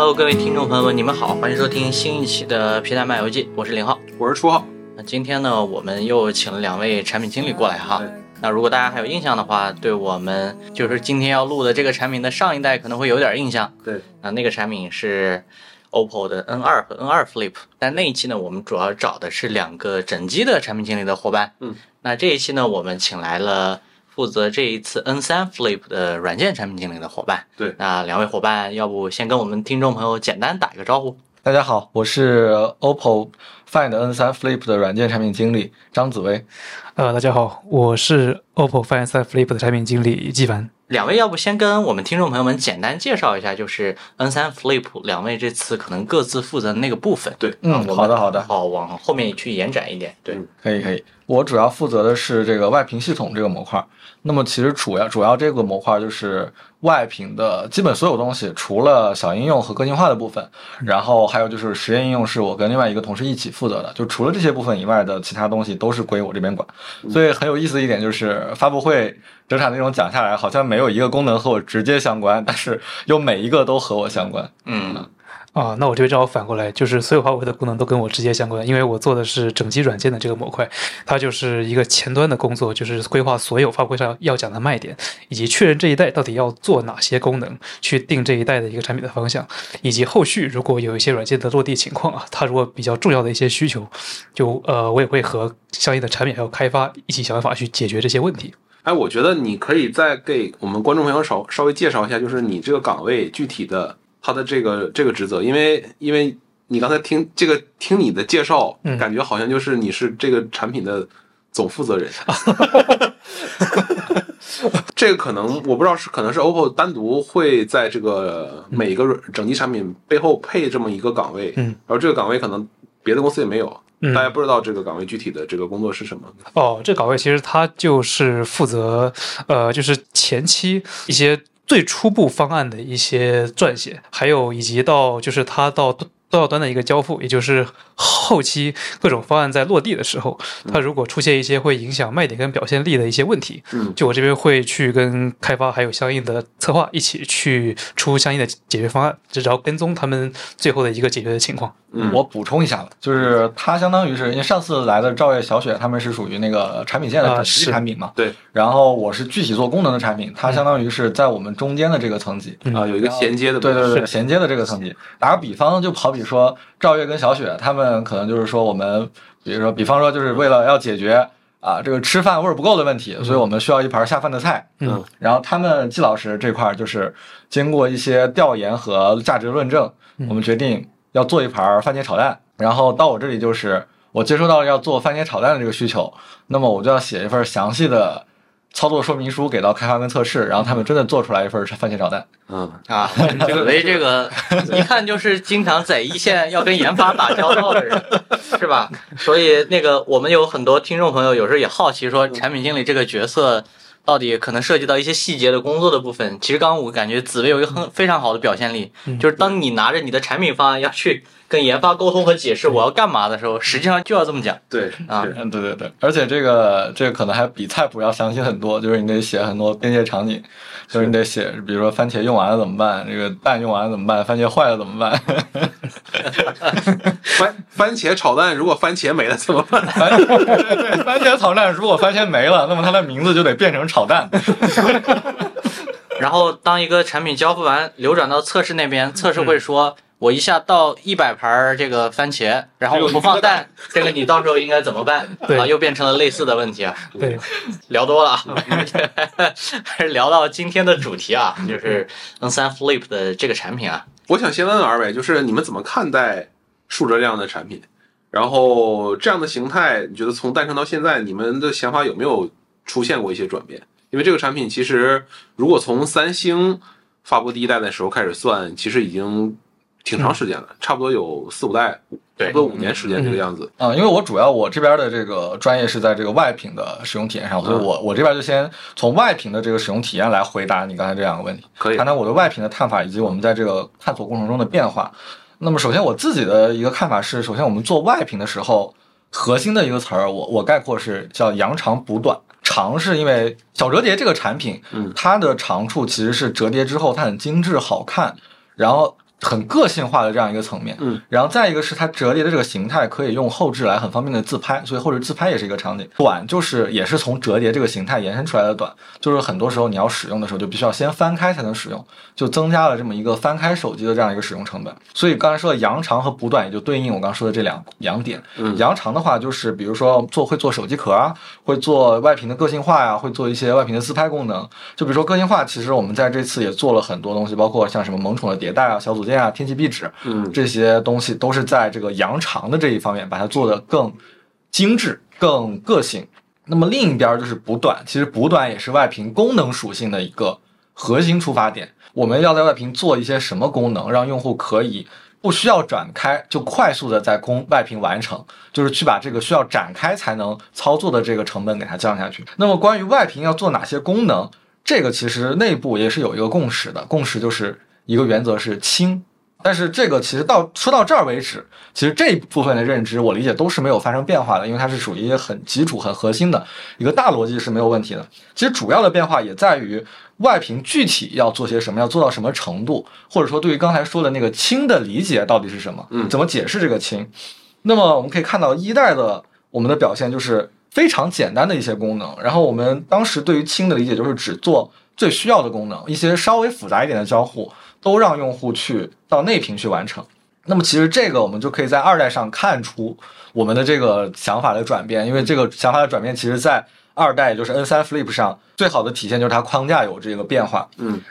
Hello， 各位听众朋友们，你们好，欢迎收听新一期的皮蛋漫游记，我是林浩，我是初浩。那今天呢，我们又请了两位产品经理过来哈。那如果大家还有印象的话，对我们就是今天要录的这个产品的上一代可能会有点印象。对，那个产品是 OPPO 的 N2 和 N2 Flip。但那一期呢，我们主要找的是两个整机的产品经理的伙伴。那这一期呢，我们请来了负责这一次 N3 Flip 的软件产品经理的伙伴。对，那两位伙伴要不先跟我们听众朋友简单打一个招呼。大家好，我是 OPPO Find N3 Flip 的软件产品经理张子薇。大家好，我是 OPPO Find N3 Flip 的产品经理纪凡。两位要不先跟我们听众朋友们简单介绍一下，就是 N3 Flip 两位这次可能各自负责的那个部分。对，好的，好，往后面去延展一点。对，可以。我主要负责的是这个外屏系统这个模块。那么其实主要这个模块就是外屏的基本所有东西，除了小应用和个性化的部分，然后还有就是实验应用是我跟另外一个同事一起负责的，就除了这些部分以外的其他东西都是归我这边管。所以很有意思一点就是发布会整场内容讲下来，好像没有一个功能和我直接相关，但是又每一个都和我相关。那我这边正好反过来，就是所有华为的功能都跟我直接相关，因为我做的是整机软件的这个模块，它就是一个前端的工作，就是规划所有发布会上要讲的卖点，以及确认这一代到底要做哪些功能，去定这一代的一个产品的方向，以及后续如果有一些软件的落地情况啊，它如果比较重要的一些需求，就我也会和相应的产品还有开发一起想办法去解决这些问题。哎，我觉得你可以再给我们观众朋友稍微介绍一下，就是你这个岗位具体的。他的这个职责，因为你刚才听你的介绍，感觉好像就是你是这个产品的总负责人。这个可能我不知道可能是 OPPO 单独会在这个每一个整机产品背后配这么一个岗位，然后这个岗位可能别的公司也没有。大家不知道这个岗位具体的这个工作是什么？这个岗位其实他就是负责就是前期一些。最初步方案的一些撰写，还有以及到就是它到端的一个交付，也就是后期各种方案在落地的时候，它如果出现一些会影响卖点跟表现力的一些问题，就我这边会去跟开发还有相应的策划一起去出相应的解决方案，然后跟踪他们最后的一个解决的情况。我补充一下吧，就是它相当于是因为上次来的赵月、小雪他们是属于那个产品线的本地产品嘛，对。然后我是具体做功能的产品，它相当于是在我们中间的这个层级有一个衔接的，对，衔接的这个层级。打个比方，就好比说赵月跟小雪他们可能就是说我们，比方说就是为了要解决这个吃饭味儿不够的问题，所以我们需要一盘下饭的菜。然后他们季老师这块就是经过一些调研和价值论证，我们决定。要做一盘番茄炒蛋，然后到我这里就是我接收到要做番茄炒蛋的这个需求，那么我就要写一份详细的操作说明书给到开发跟测试，然后他们真的做出来一份番茄炒蛋。这个一看就是经常在一线要跟研发打交道的人，是吧？所以那个我们有很多听众朋友有时候也好奇说，产品经理这个角色。到底可能涉及到一些细节的工作的部分。其实刚刚我感觉紫薇有一个非常好的表现力，就是当你拿着你的产品方案要去跟研发沟通和解释我要干嘛的时候，实际上就要这么讲。对。而且这个可能还比菜谱要详细很多，就是你得写很多边界场景，就是你得写，比如说番茄用完了怎么办，这个蛋用完了怎么办，番茄坏了怎么办？番茄炒蛋如果番茄没了怎么办？对，番茄炒蛋如果番茄没了，那么它的名字就得变成炒蛋。然后当一个产品交付完流转到测试那边，测试会说我一下到100盘这个番茄，然后我不放蛋，这个你到时候应该怎么办？对，又变成了类似的问题啊。对，聊多了，还是聊到今天的主题啊，就是 N3 Flip 的这个产品啊。我想先问二位，就是你们怎么看待数值这样的产品？然后这样的形态，你觉得从诞生到现在，你们的想法有没有出现过一些转变？因为这个产品其实，如果从三星发布第一代的时候开始算，其实已经挺长时间了，差不多有4-5代，差不多5年时间这个样子。因为我这边的这个专业是在这个外屏的使用体验上，所以我这边就先从外屏的这个使用体验来回答你刚才这两个问题，可以谈谈我的外屏的看法以及我们在这个探索过程中的变化。那么首先我自己的一个看法是，首先我们做外屏的时候，核心的一个词儿，我概括是叫扬长补短。长是因为小折叠这个产品，它的长处其实是折叠之后它很精致好看，然后很个性化的这样一个层面，嗯，然后再一个是它折叠的这个形态可以用后置来很方便的自拍，所以后置自拍也是一个场景。短就是也是从折叠这个形态延伸出来的短，就是很多时候你要使用的时候就必须要先翻开才能使用，就增加了这么一个翻开手机的这样一个使用成本。所以刚才说的扬长和补短也就对应我刚说的这两点。扬长的话就是比如说会做手机壳啊，会做外屏的个性化呀，会做一些外屏的自拍功能。就比如说个性化，其实我们在这次也做了很多东西，包括像什么萌宠的迭代啊、小组啊、天气壁纸，这些东西都是在这个扬长的这一方面把它做得更精致更个性。那么另一边就是补短，其实补短也是外屏功能属性的一个核心出发点，我们要在外屏做一些什么功能让用户可以不需要展开就快速的在外屏完成，就是去把这个需要展开才能操作的这个成本给它降下去。那么关于外屏要做哪些功能，这个其实内部也是有一个共识的，共识就是一个原则是轻，但是这个其实说到这儿为止，其实这一部分的认知我理解都是没有发生变化的，因为它是属于很基础很核心的一个大逻辑是没有问题的。其实主要的变化也在于外屏具体要做些什么，要做到什么程度，或者说对于刚才说的那个轻的理解到底是什么，怎么解释这个轻。那么我们可以看到一代的我们的表现就是非常简单的一些功能，然后我们当时对于轻的理解就是只做最需要的功能，一些稍微复杂一点的交互都让用户去到内屏去完成。那么其实这个我们就可以在二代上看出我们的这个想法的转变，因为这个想法的转变其实在二代也就是 N3 Flip 上最好的体现就是它框架有这个变化。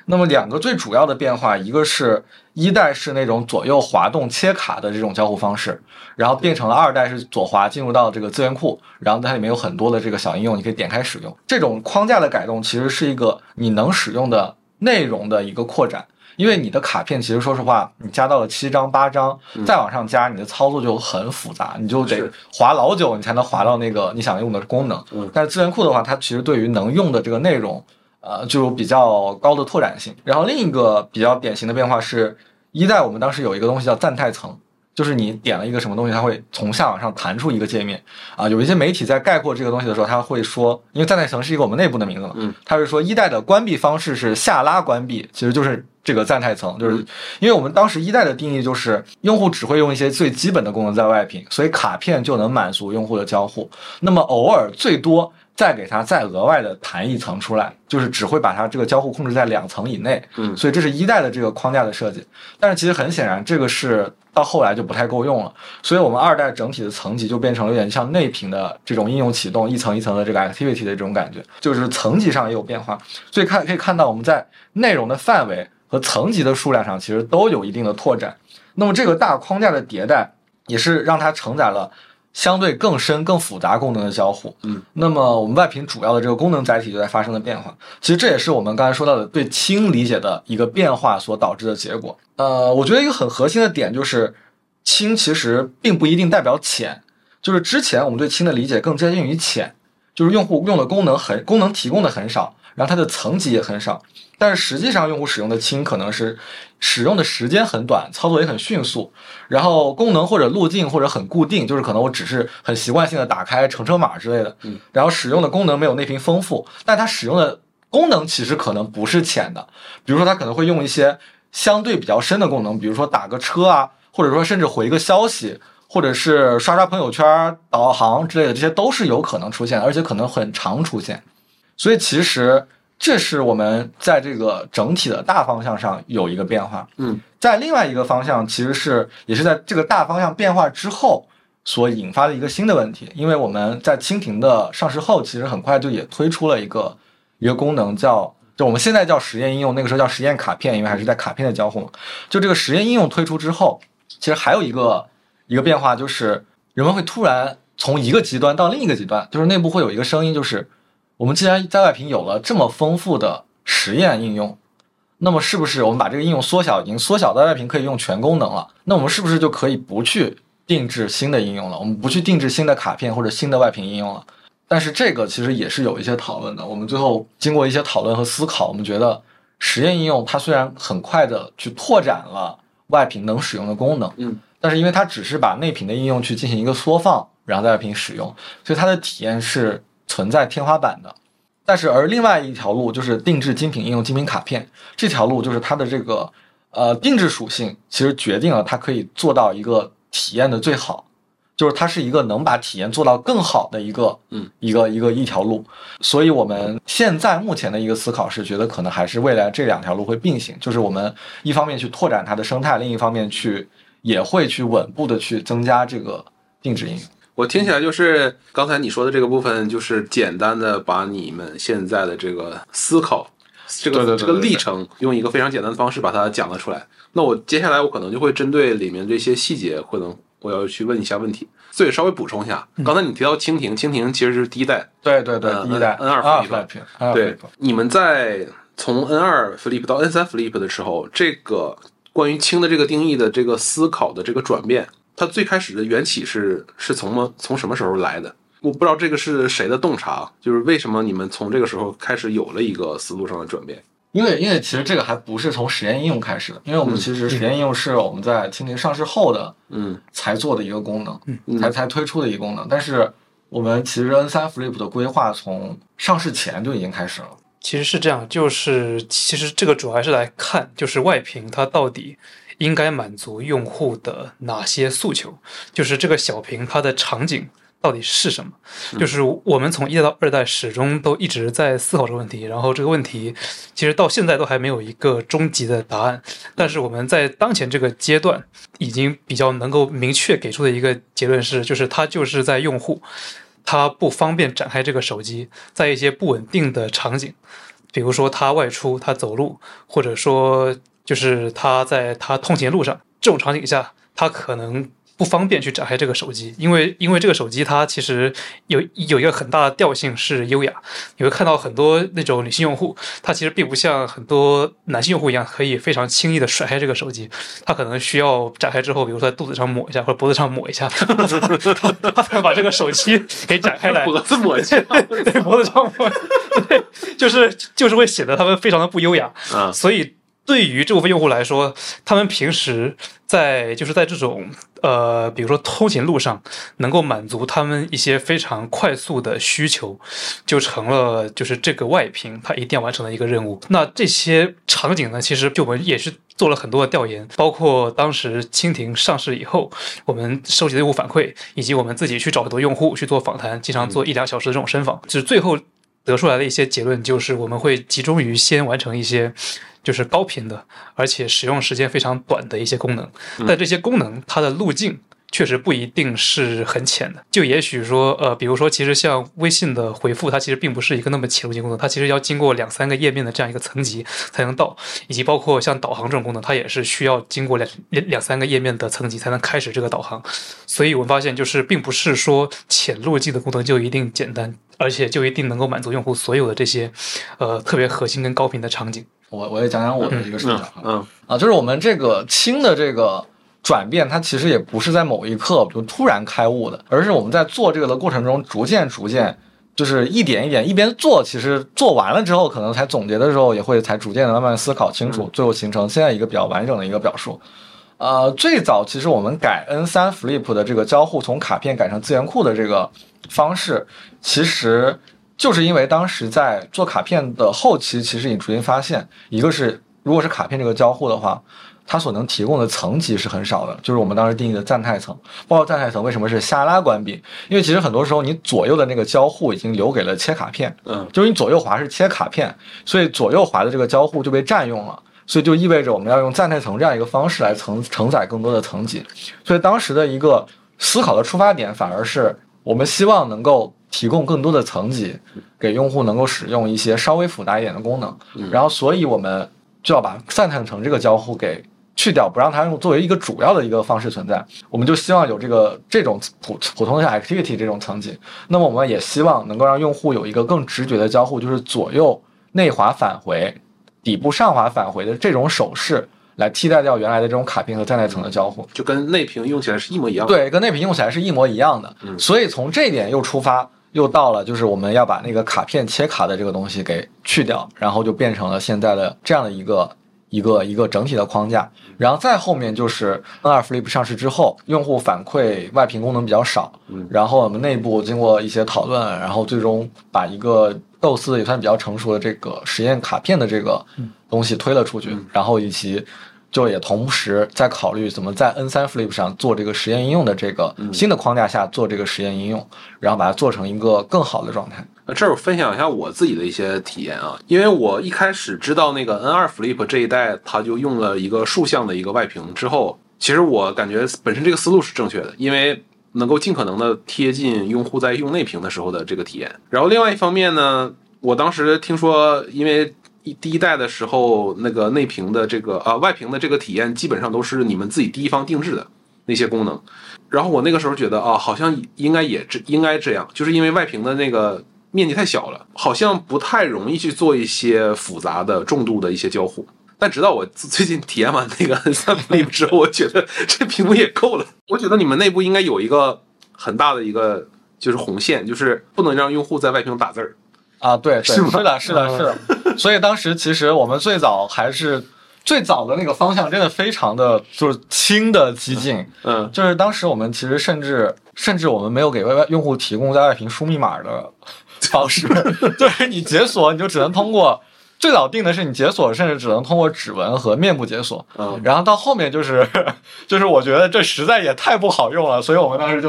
那么两个最主要的变化，一个是一代是那种左右滑动切卡的这种交互方式，然后变成了二代是左滑进入到这个资源库，然后它里面有很多的这个小应用你可以点开使用。这种框架的改动其实是一个你能使用的内容的一个扩展，因为你的卡片其实说实话你加到了7张8张，再往上加你的操作就很复杂，你就得滑老久你才能滑到那个你想用的功能。但是资源库的话它其实对于能用的这个内容就有比较高的拓展性。然后另一个比较典型的变化是一代我们当时有一个东西叫赞态层，就是你点了一个什么东西它会从下往上弹出一个界面啊。有一些媒体在概括这个东西的时候他会说，因为赞态层是一个我们内部的名字嘛，他会说一代的关闭方式是下拉关闭，其实就是这个赞态层，就是因为我们当时一代的定义就是用户只会用一些最基本的功能在外屏，所以卡片就能满足用户的交互，那么偶尔最多再给它再额外的弹一层出来，就是只会把它这个交互控制在2层以内。所以这是一代的这个框架的设计，但是其实很显然这个是到后来就不太够用了，所以我们二代整体的层级就变成了有点像内屏的这种应用启动一层一层的这个 activity 的这种感觉，就是层级上也有变化。所以可以看到我们在内容的范围和层级的数量上其实都有一定的拓展。那么这个大框架的迭代也是让它承载了相对更深更复杂功能的交互。那么我们外屏主要的这个功能载体就在发生的变化，其实这也是我们刚才说到的对轻理解的一个变化所导致的结果。我觉得一个很核心的点就是轻其实并不一定代表浅，就是之前我们对轻的理解更接近于浅，就是用户用的功能提供的很少，然后它的层级也很少，但是实际上用户使用的轻可能是使用的时间很短，操作也很迅速，然后功能或者路径或者很固定，就是可能我只是很习惯性的打开乘车码之类的，然后使用的功能没有内屏丰富，但它使用的功能其实可能不是浅的，比如说它可能会用一些相对比较深的功能，比如说打个车啊，或者说甚至回个消息，或者是刷刷朋友圈、导航之类的，这些都是有可能出现的，而且可能很常出现。所以其实这是我们在这个整体的大方向上有一个变化。在另外一个方向其实也是在这个大方向变化之后所引发的一个新的问题，因为我们在蜻蜓的上市后其实很快就也推出了一个功能就我们现在叫实验应用，那个时候叫实验卡片，因为还是在卡片的交互嘛。就这个实验应用推出之后，其实还有一个变化，就是人们会突然从一个极端到另一个极端，就是内部会有一个声音，就是我们既然在外屏有了这么丰富的实验应用，那么是不是我们把这个应用缩小，已经缩小到外屏可以用全功能了，那我们是不是就可以不去定制新的应用了，我们不去定制新的卡片或者新的外屏应用了。但是这个其实也是有一些讨论的，我们最后经过一些讨论和思考，我们觉得实验应用它虽然很快的去拓展了外屏能使用的功能，但是因为它只是把内屏的应用去进行一个缩放，然后在外屏使用，所以它的体验是存在天花板的。但是而另外一条路就是定制精品应用、精品卡片，这条路就是它的这个定制属性其实决定了它可以做到一个体验的最好，就是它是一个能把体验做到更好的一条路。所以我们现在目前的一个思考是觉得可能还是未来这两条路会并行，就是我们一方面去拓展它的生态，另一方面去也会去稳步的去增加这个定制应用。我听起来就是刚才你说的这个部分，就是简单的把你们现在的这个思考这个历程用一个非常简单的方式把它讲了出来。那我接下来我可能就会针对里面这些细节，可能我要去问一下问题。所以稍微补充一下，刚才你提到蜻蜓，蜻蜓其实是第一代，对，第一代 N2 Flip。 对，你们在从 N2 Flip 到 N3 Flip 的时候，这个关于轻的这个定义的这个思考的这个转变，它最开始的缘起是从什么时候来的？我不知道这个是谁的洞察，就是为什么你们从这个时候开始有了一个思路上的转变？因为其实这个还不是从实验应用开始的，因为我们其实实验应用是我们在蜻蜓上市后的，才做的一个功能，才推出的一个功能。但是我们其实 N3 Flip 的规划从上市前就已经开始了。其实是这样，就是其实这个主要还是来看，就是外屏它到底应该满足用户的哪些诉求，就是这个小屏它的场景到底是什么。就是我们从一代到二代始终都一直在思考这个问题，然后这个问题其实到现在都还没有一个终极的答案，但是我们在当前这个阶段已经比较能够明确给出的一个结论是，就是它就是在用户他不方便展开这个手机，在一些不稳定的场景，比如说他外出他走路，或者说就是他在他通勤路上，这种场景下他可能不方便去展开这个手机，因为这个手机它其实有一个很大的调性是优雅。你会看到很多那种女性用户，她其实并不像很多男性用户一样可以非常轻易的甩开这个手机，她可能需要展开之后，比如说在肚子上抹一下或者脖子上抹一下，她才能把这个手机给展开来。脖子抹一下，对，脖子上抹，对，就是会显得他们非常的不优雅。所以对于这部分用户来说，他们平时在这种比如说通勤路上能够满足他们一些非常快速的需求，就成了就是这个外屏它一定要完成的一个任务。那这些场景呢，其实就我们也是做了很多的调研，包括当时蜻蜓上市以后我们收集的用户反馈，以及我们自己去找很多用户去做访谈，经常做一两小时的这种深访，就是最后得出来的一些结论，就是我们会集中于先完成一些就是高频的而且使用时间非常短的一些功能，但这些功能它的路径确实不一定是很浅的。就也许说比如说其实像微信的回复，它其实并不是一个那么浅入性功能，它其实要经过2-3个页面的这样一个层级才能到，以及包括像导航这种功能，它也是需要经过两三个页面的层级才能开始这个导航。所以我们发现就是并不是说浅路径的功能就一定简单，而且就一定能够满足用户所有的这些特别核心跟高频的场景。我也讲讲我的一个视角。就是我们这个轻的这个转变，它其实也不是在某一刻就突然开悟的，而是我们在做这个的过程中逐渐就是一点一点一边做，其实做完了之后可能才总结的时候也会才逐渐的慢慢思考清楚，最后形成现在一个比较完整的一个表述。最早其实我们改 N3 Flip 的这个交互从卡片改成资源库的这个方式，其实就是因为当时在做卡片的后期，其实你逐渐发现，一个是如果是卡片这个交互的话，它所能提供的层级是很少的，就是我们当时定义的暂态层。包括暂态层为什么是下拉关闭，因为其实很多时候你左右的那个交互已经留给了切卡片，就是你左右滑是切卡片，所以左右滑的这个交互就被占用了，所以就意味着我们要用暂态层这样一个方式来承载更多的层级。所以当时的一个思考的出发点反而是我们希望能够提供更多的层级给用户，能够使用一些稍微复杂一点的功能，然后所以我们就要把散态层这个交互给去掉，不让它用作为一个主要的一个方式存在。我们就希望有这种普通的 activity 这种层级。那么我们也希望能够让用户有一个更直觉的交互，就是左右内滑返回、底部上滑返回的这种手势，来替代掉原来的这种卡片和站内层的交互，就跟内屏用起来是一模一样的。对，跟内屏用起来是一模一样的。所以从这一点又出发，又到了就是我们要把那个卡片切卡的这个东西给去掉，然后就变成了现在的这样的一个整体的框架。然后再后面就是 N2 Flip 上市之后，用户反馈外屏功能比较少，然后我们内部经过一些讨论，然后最终把一个构思也算比较成熟的这个实验卡片的这个东西推了出去，然后以及就也同时在考虑怎么在 N3 Flip 上做这个实验应用的这个新的框架下做这个实验应用，然后把它做成一个更好的状态。这儿我分享一下我自己的一些体验啊，因为我一开始知道那个 N2 Flip 这一代它就用了一个竖向的一个外屏之后，其实我感觉本身这个思路是正确的，因为能够尽可能的贴近用户在用内屏的时候的这个体验。然后另外一方面呢，我当时听说因为第一代的时候那个内屏的这个外屏的这个体验基本上都是你们自己第一方定制的那些功能，然后我那个时候觉得啊，好像应该这样，就是因为外屏的那个面积太小了，好像不太容易去做一些复杂的重度的一些交互。但直到我最近体验完那个 N3 Flip 之后，我觉得这屏幕也够了。我觉得你们内部应该有一个很大的一个就是红线，就是不能让用户在外屏打字儿啊。对，是吗？是的，是的，是的。所以当时其实我们最早的那个方向真的非常的就是轻的激进，就是当时我们其实甚至我们没有给用户提供在外屏输密码的方式，就是你解锁你就只能通过。最早定的是你解锁甚至只能通过指纹和面部解锁，然后到后面就是我觉得这实在也太不好用了，所以我们当时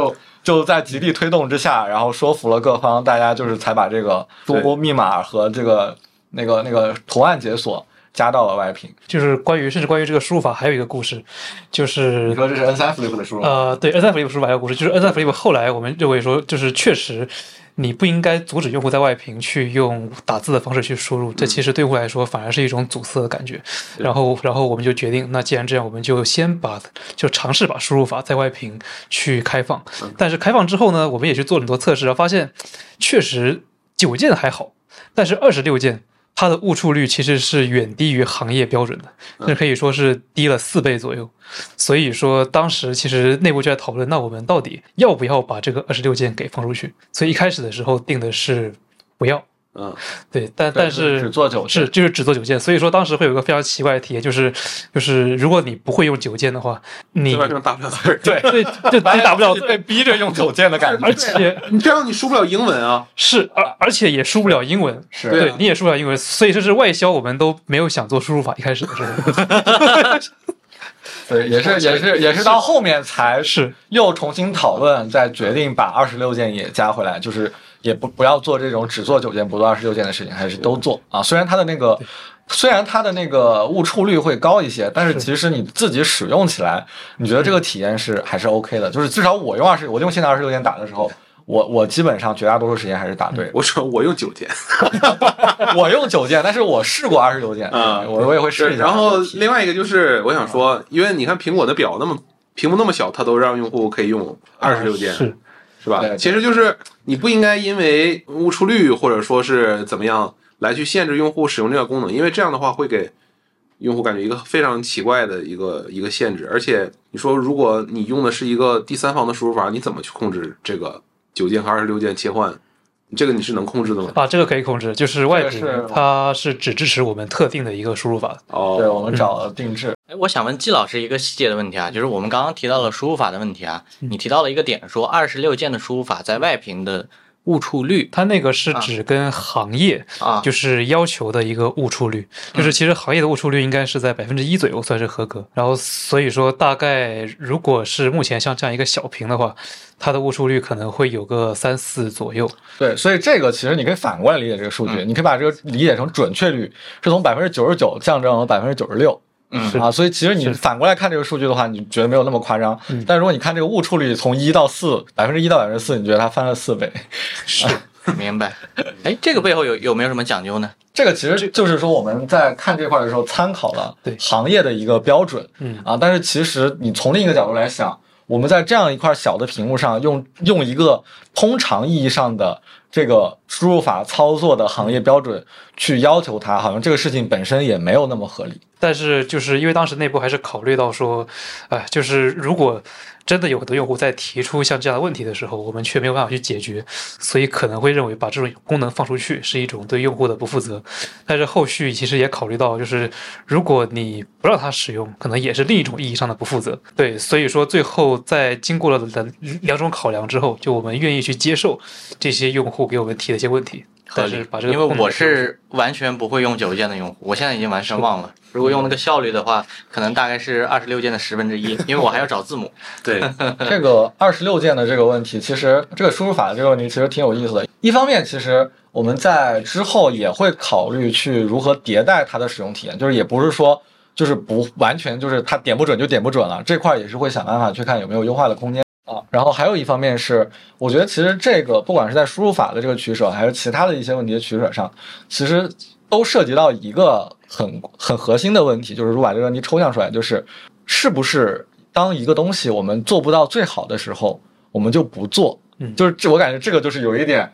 就在极力推动之下，然后说服了各方，大家就是才把这个多波密码和这个那个图案解锁加到了外屏。就是关于这个输入法还有一个故事，就是你说这是 N3 Flip 的输入法。对， N3 Flip 输入法还有故事，就是 N3 Flip 后来我们认为说就是确实你不应该阻止用户在外屏去用打字的方式去输入，这其实对用户来说反而是一种阻塞的感觉。然后我们就决定，那既然这样，我们就先尝试把输入法在外屏去开放。但是开放之后呢，我们也去做很多测试，然后发现确实9键还好，但是26键它的误触率其实是远低于行业标准的，那可以说是低了4倍左右。所以说当时其实内部就在讨论，那我们到底要不要把这个26键给放出去？所以一开始的时候定的是不要，对，但是只做9键，就是只做9键。所以说当时会有一个非常奇怪的体验，就是如果你不会用9键的话，你外屏打不了字，对，就打不了字，被逼着用9键的感觉。而且你这样你输不了英文啊，是，而且也输不了英文，是对，你也输不了英文，所以这是外销，我们都没有想做输入法一开始的时候。对，也是到后面才是又重新讨论，再决定把26键也加回来，就是。也不要做这种只做9键不做26键的事情，还是都做啊。虽然它的那个误触率会高一些，但是其实你自己使用起来，你觉得这个体验还是 OK 的。就是至少我用现在26键打的时候，我基本上绝大多数时间还是打对的。我用9键，我用9键，但是我试过26键啊，我也会试一下。然后另外一个就是我想说，因为你看苹果的表屏幕那么小，它都让用户可以用26键。是吧？其实就是你不应该因为误触率或者说是怎么样来去限制用户使用这个功能，因为这样的话会给用户感觉一个非常奇怪的一个限制。而且你说如果你用的是一个第三方的输入法，你怎么去控制这个9键和26键切换？这个你是能控制的吗？啊，这个可以控制，就是外屏它是只支持我们特定的一个输入法。哦，对，我们找了定制。我想问季老师一个细节的问题啊，就是我们刚刚提到了输入法的问题啊，你提到了一个点，说26键的输入法在外屏的误触率，它那个是指跟行业就是要求的一个误触率，就是其实行业的误触率应该是在 1% 左右算是合格，然后所以说大概如果是目前像这样一个小屏的话，它的误触率可能会有个3-4左右。对，所以这个其实你可以反过来理解这个数据，你可以把这个理解成准确率是从 99% 降到 96%。所以其实你反过来看这个数据的话，你觉得没有那么夸张。但如果你看这个误触率从1%到4%，你觉得它翻了4倍。是，明白。哎，这个背后有没有什么讲究呢？这个其实就是说我们在看这块的时候参考了行业的一个标准。但是其实你从另一个角度来想，我们在这样一块小的屏幕上用一个通常意义上的这个输入法操作的行业标准去要求它，好像这个事情本身也没有那么合理。但是就是因为当时内部还是考虑到说，就是如果真的有很多用户在提出像这样的问题的时候，我们却没有办法去解决，所以可能会认为把这种功能放出去是一种对用户的不负责。但是后续其实也考虑到，就是如果你不让它使用，可能也是另一种意义上的不负责。对，所以说最后在经过了两种考量之后，就我们愿意去接受这些用户给我们提的一些问题。合理，因为我是完全不会用9键的用户，我现在已经完全忘了。如果用那个效率的话，可能大概是26键的1/10，因为我还要找字母。对，这个26键的这个问题，其实这个输入法这个问题其实挺有意思的。一方面，其实我们在之后也会考虑去如何迭代它的使用体验，就是也不是说就是不完全就是它点不准就点不准了，这块也是会想办法去看有没有优化的空间。然后还有一方面是，我觉得其实这个不管是在输入法的这个取舍，还是其他的一些问题的取舍上，其实都涉及到一个很核心的问题，就是如果把这个问题抽象出来，就是是不是当一个东西我们做不到最好的时候，我们就不做。就是我感觉这个就是有一点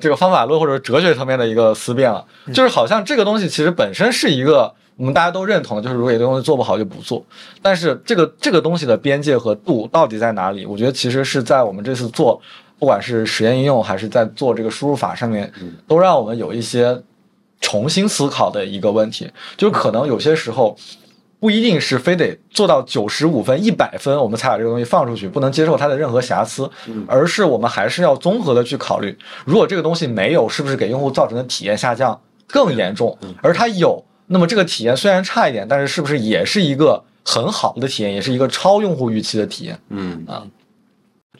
这个方法论或者哲学层面的一个思辨了，就是好像这个东西其实本身是一个我们大家都认同的，就是如果有东西做不好就不做，但是这个东西的边界和度到底在哪里，我觉得其实是在我们这次做不管是实验应用还是在做这个输入法上面，都让我们有一些重新思考的一个问题。就是可能有些时候不一定是非得做到95分100分我们才把这个东西放出去，不能接受它的任何瑕疵，而是我们还是要综合的去考虑，如果这个东西没有，是不是给用户造成的体验下降更严重，而它有，那么这个体验虽然差一点，但是是不是也是一个很好的体验，也是一个超用户预期的体验。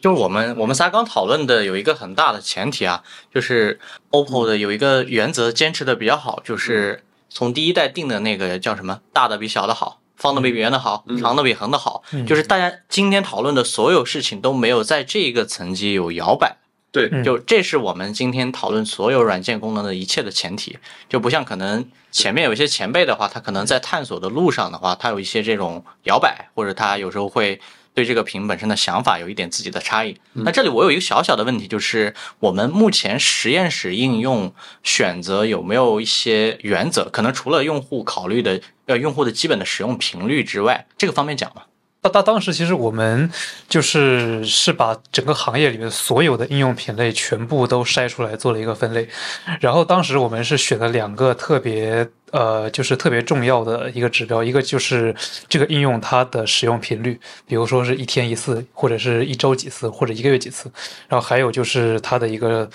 就是我们仨刚讨论的有一个很大的前提啊，就是 OPPO 的有一个原则坚持的比较好，就是从第一代定的那个叫什么大的比小的好，方的比圆的好，长的比横的好，就是大家今天讨论的所有事情都没有在这个层级有摇摆。对，就这是我们今天讨论所有软件功能的一切的前提，就不像可能前面有一些前辈的话，他可能在探索的路上的话，他有一些这种摇摆，或者他有时候会对这个屏本身的想法有一点自己的差异。那这里我有一个小小的问题，就是我们目前实验室应用选择有没有一些原则，可能除了用户考虑的用户的基本的使用频率之外，这个方面讲吗？当时其实我们就是把整个行业里面所有的应用品类全部都筛出来做了一个分类，然后当时我们是选了两个特别重要的一个指标，一个就是这个应用它的使用频率，比如说是1天1次，或者是1周几次，或者1个月几次，然后还有就是它的一个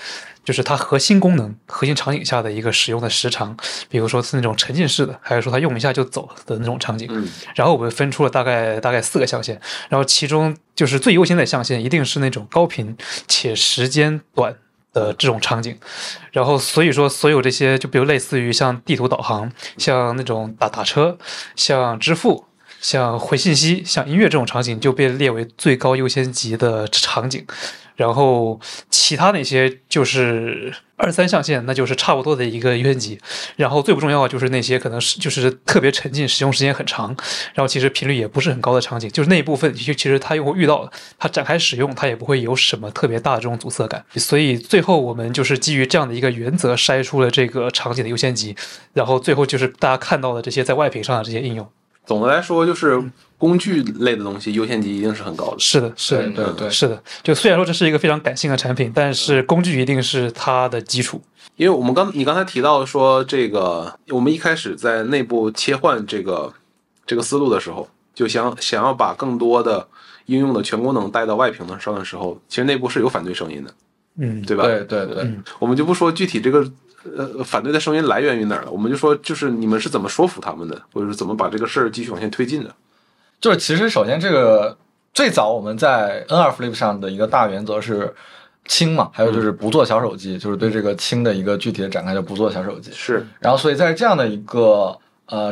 就是它核心功能、核心场景下的一个使用的时长，比如说是那种沉浸式的，还是说它用一下就走的那种场景。然后我们分出了大概4个象限，然后其中就是最优先的象限一定是那种高频且时间短的这种场景，然后所以说所有这些，就比如类似于像地图导航、像那种打车、像支付、像回信息、像音乐这种场景就被列为最高优先级的场景，然后其他那些就是2、3象限，那就是差不多的一个优先级。然后最不重要的就是那些可能是就是特别沉浸、使用时间很长，然后其实频率也不是很高的场景，就是那一部分其实它用户遇到了，它展开使用它也不会有什么特别大的这种阻塞感。所以最后我们就是基于这样的一个原则筛出了这个场景的优先级，然后最后就是大家看到的这些在外屏上的这些应用。总的来说，就是工具类的东西优先级一定是很高的。是的，是的，对对，是的。就虽然说这是一个非常感性的产品，但是工具一定是它的基础。因为我们你刚才提到说这个，我们一开始在内部切换这个思路的时候，就想要把更多的应用的全功能带到外屏上的时候，其实内部是有反对声音的，对吧？对对对，我们就不说具体这个。反对的声音来源于哪儿了？我们就说，就是你们是怎么说服他们的，或者是怎么把这个事儿继续往前推进的？就是其实首先，这个最早我们在 N2 Flip 上的一个大原则是轻嘛，还有就是不做小手机，就是对这个轻的一个具体的展开，就不做小手机。是。然后，所以在这样的一个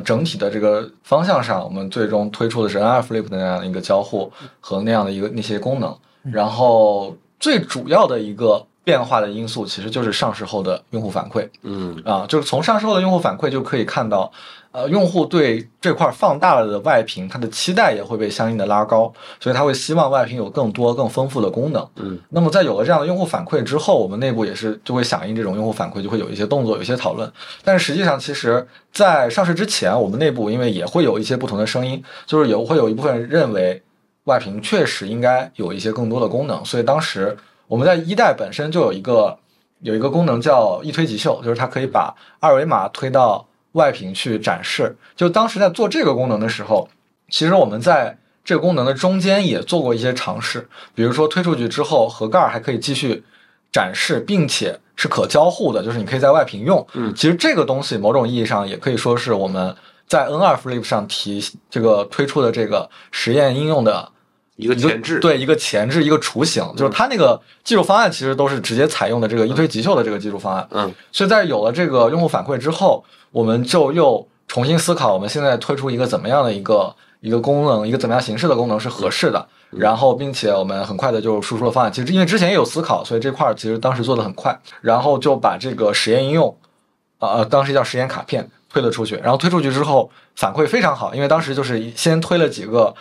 整体的这个方向上，我们最终推出的是 N2 Flip 的那样的一个交互和那样的一个那些功能。然后最主要的一个变化的因素其实就是上市后的用户反馈，就是从上市后的用户反馈就可以看到，用户对这块放大了的外屏，它的期待也会被相应的拉高，所以他会希望外屏有更多更丰富的功能。那么在有了这样的用户反馈之后，我们内部也是就会响应这种用户反馈，就会有一些动作，有一些讨论。但是实际上，其实在上市之前，我们内部因为也会有一些不同的声音，就是会有一部分人认为外屏确实应该有一些更多的功能，所以当时我们在一代本身就有一个功能叫一推即秀，就是它可以把二维码推到外屏去展示。就当时在做这个功能的时候，其实我们在这个功能的中间也做过一些尝试，比如说推出去之后，盒盖还可以继续展示，并且是可交互的，就是你可以在外屏用。其实这个东西某种意义上也可以说是我们在 N2 Flip 上推出的这个实验应用的一个前置一个雏形，就是它那个技术方案其实都是直接采用的这个一推即秀的这个技术方案。所以在有了这个用户反馈之后，我们就又重新思考我们现在推出一个怎么样的一个功能，一个怎么样形式的功能是合适的。然后并且我们很快的就输出了方案，其实因为之前也有思考，所以这块其实当时做的很快，然后就把这个实验应用当时叫实验卡片推了出去。然后推出去之后反馈非常好，因为当时就是先推了几个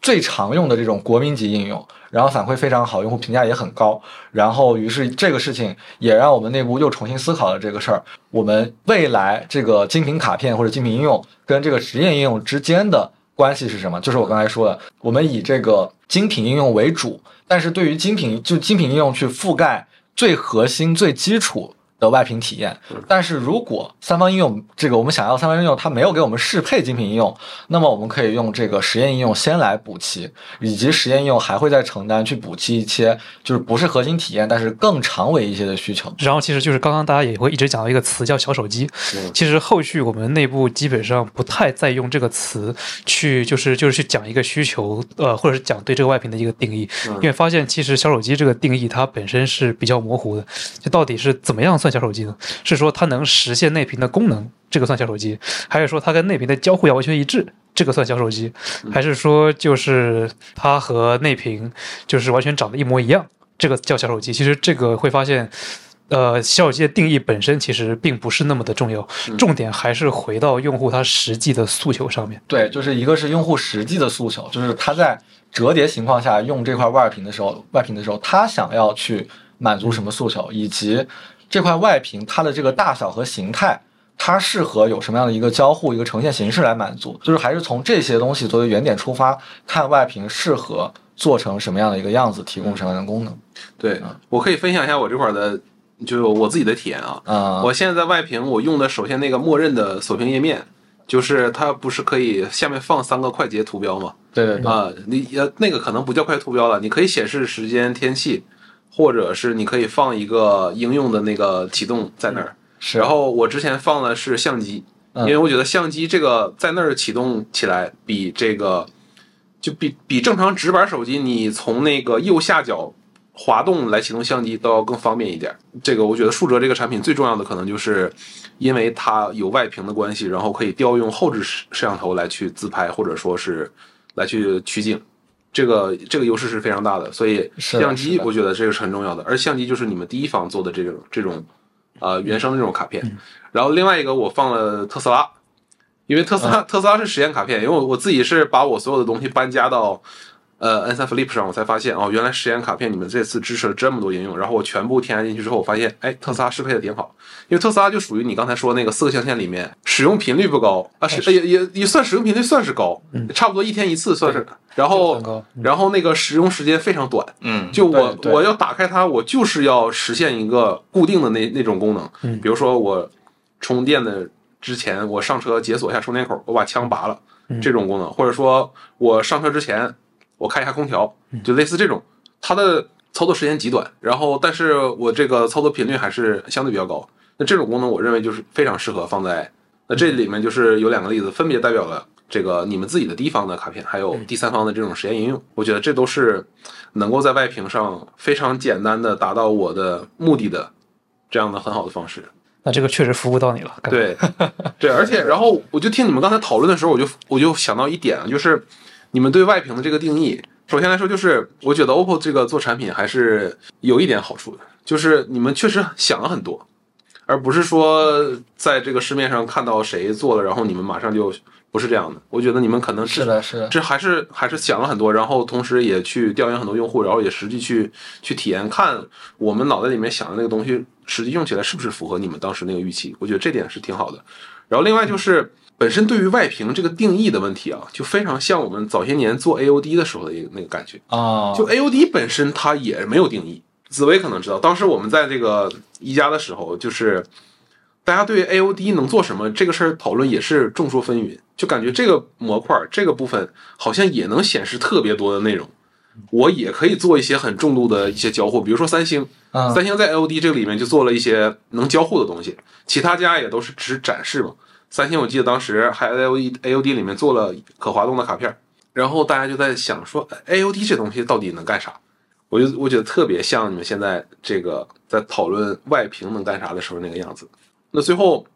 最常用的这种国民级应用，然后反馈非常好，用户评价也很高。然后于是这个事情也让我们内部又重新思考了这个事儿，我们未来这个精品卡片或者精品应用跟这个实验应用之间的关系是什么？就是我刚才说的，我们以这个精品应用为主，但是对于精品应用去覆盖最核心最基础的外屏体验。但是如果三方应用，这个我们想要三方应用它没有给我们适配精品应用，那么我们可以用这个实验应用先来补齐，以及实验应用还会再承担去补齐一些就是不是核心体验但是更长尾一些的需求。然后其实就是刚刚大家也会一直讲到一个词叫小手机，其实后续我们内部基本上不太再用这个词去就是去讲一个需求或者是讲对这个外屏的一个定义，因为发现其实小手机这个定义它本身是比较模糊的，就到底是怎么样算小手机呢？是说它能实现内屏的功能，这个算小手机，还是说它跟内屏的交互要完全一致，这个算小手机，还是说就是它和内屏就是完全长得一模一样，这个叫小手机？其实这个会发现小手机的定义本身其实并不是那么的重要，重点还是回到用户他实际的诉求上面。对，就是一个是用户实际的诉求，就是他在折叠情况下用这块外屏的时候他想要去满足什么诉求，以及这块外屏它的这个大小和形态它适合有什么样的一个交互一个呈现形式来满足，就是还是从这些东西作为原点出发，看外屏适合做成什么样的一个样子，提供什么样的功能。对，我可以分享一下我这块的就是我自己的体验啊。我现在在外屏我用的首先那个默认的锁屏页面，就是它不是可以下面放3个快捷图标吗？对啊，你那个可能不叫快捷图标了，你可以显示时间天气，或者是你可以放一个应用的那个启动在那儿。然后我之前放的是相机，因为我觉得相机这个在那儿启动起来比这个就比正常直板手机你从那个右下角滑动来启动相机都要更方便一点。这个我觉得数折这个产品最重要的可能就是因为它有外屏的关系，然后可以调用后置摄像头来去自拍，或者说是来去取景。这个优势是非常大的，所以相机我觉得这个是很重要的，而相机就是你们第一方做的这种原生的这种卡片。然后另外一个我放了特斯拉，因为特斯拉是实验卡片，因为我自己是把我所有的东西搬家到N3 Flip 上，我才发现原来实验卡片你们这次支持了这么多应用，然后我全部添加进去之后我发现特斯拉适配的挺好，因为特斯拉就属于你刚才说那个4个象限里面使用频率不高啊，也算使用频率算是高，差不多1天一次算是，然后那个使用时间非常短，就我要打开它我就是要实现一个固定的那种功能，比如说我充电的之前我上车解锁一下充电口，我把枪拔了这种功能，或者说我上车之前我看一下空调，就类似这种，它的操作时间极短，然后但是我这个操作频率还是相对比较高。那这种功能我认为就是非常适合放在那这里面，就是有2个例子分别代表了这个你们自己的第一方的卡片还有第三方的这种实验应用。我觉得这都是能够在外屏上非常简单的达到我的目的的这样的很好的方式。那这个确实服务到你了。对，而且然后我就听你们刚才讨论的时候我就想到一点，就是你们对外屏的这个定义，首先来说就是我觉得 OPPO 这个做产品还是有一点好处的，就是你们确实想了很多，而不是说在这个市面上看到谁做了然后你们马上就不是这样的。我觉得你们可能是的这还是想了很多，然后同时也去调研很多用户，然后也实际去体验，看我们脑袋里面想的那个东西实际用起来是不是符合你们当时那个预期，我觉得这点是挺好的。然后另外就是本身对于外屏这个定义的问题啊，就非常像我们早些年做 AOD 的时候的那个感觉啊。就 AOD 本身它也没有定义，紫薇可能知道，当时我们在这个一加的时候，就是大家对 AOD 能做什么这个事儿讨论也是众说纷纭，就感觉这个模块这个部分好像也能显示特别多的内容，我也可以做一些很重度的一些交互，比如说三星，三星在 LD 这个里面就做了一些能交互的东西，其他家也都是只展示嘛。三星我记得当时还 AOD 里面做了可滑动的卡片，然后大家就在想说 AOD 这东西到底能干啥？我觉得特别像你们现在这个在讨论外屏能干啥的时候那个样子。那最后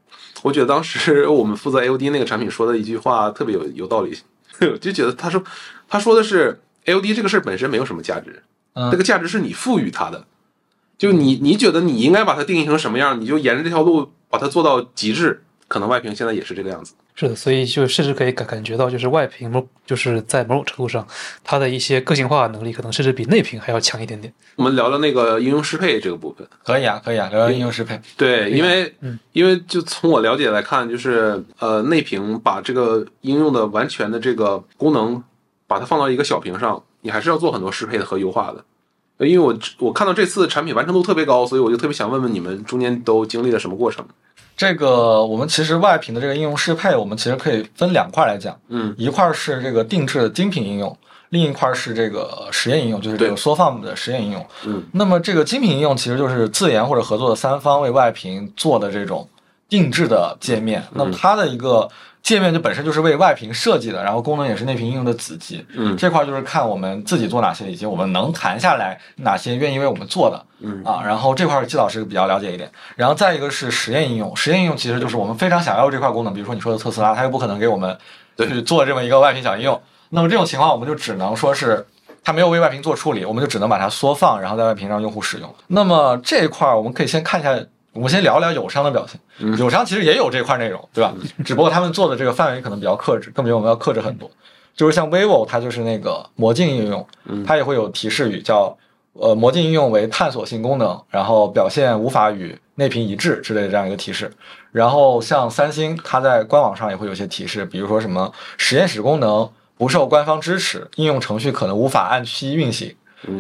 我觉得当时我们负责 AOD 那个产品说的一句话特别有道理，就觉得他说的是 AOD 这个事本身没有什么价值，这个价值是你赋予它的，就你觉得你应该把它定义成什么样，你就沿着这条路把它做到极致。可能外屏现在也是这个样子，是的，所以就甚至可以感觉到，就是外屏就是在某种程度上，它的一些个性化能力可能甚至比内屏还要强一点点。我们聊聊那个应用适配这个部分，可以啊，可以啊，聊聊应用适配。对，因为就从我了解来看，就是内屏把这个应用的完全的这个功能，把它放到一个小屏上，你还是要做很多适配的和优化的。因为我看到这次产品完成度特别高，所以我就特别想问问你们中间都经历了什么过程。这个我们其实外屏的这个应用适配，我们其实可以分两块来讲，一块是这个定制的精品应用，另一块是这个实验应用，就是这个缩放的实验应用。那么这个精品应用其实就是自研或者合作的三方为外屏做的这种定制的界面，那么它的一个界面就本身就是为外屏设计的，然后功能也是内屏应用的子集。这块就是看我们自己做哪些，以及我们能谈下来哪些愿意为我们做的。然后这块季老师比较了解一点。然后再一个是实验应用，实验应用其实就是我们非常想要这块功能，比如说你说的特斯拉，它又不可能给我们去做这么一个外屏小应用，那么这种情况我们就只能说是它没有为外屏做处理，我们就只能把它缩放，然后在外屏让用户使用。那么这一块我们可以先看一下。我们先聊聊友商的表现，友商其实也有这块内容，对吧？只不过他们做的这个范围可能比较克制，更比我们要克制很多。就是像 vivo， 它就是那个魔镜应用，它也会有提示语叫魔镜应用为探索性功能，然后表现无法与内屏一致之类的这样一个提示。然后像三星，它在官网上也会有些提示，比如说什么实验室功能不受官方支持，应用程序可能无法按期运行。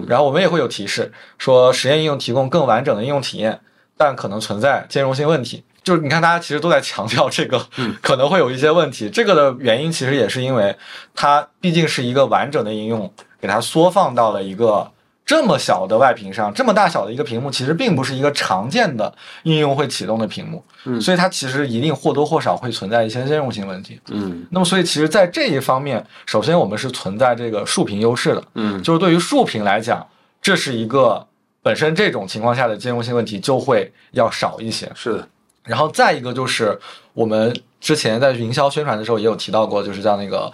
然后我们也会有提示说实验应用提供更完整的应用体验，但可能存在兼容性问题。就是你看大家其实都在强调这个可能会有一些问题，这个的原因其实也是因为它毕竟是一个完整的应用，给它缩放到了一个这么小的外屏上，这么大小的一个屏幕其实并不是一个常见的应用会启动的屏幕，所以它其实一定或多或少会存在一些兼容性问题。那么所以其实在这一方面，首先我们是存在这个竖屏优势的，就是对于竖屏来讲，这是一个本身这种情况下的兼容性问题就会要少一些。是的。然后再一个就是我们之前在营销宣传的时候也有提到过，就是叫那个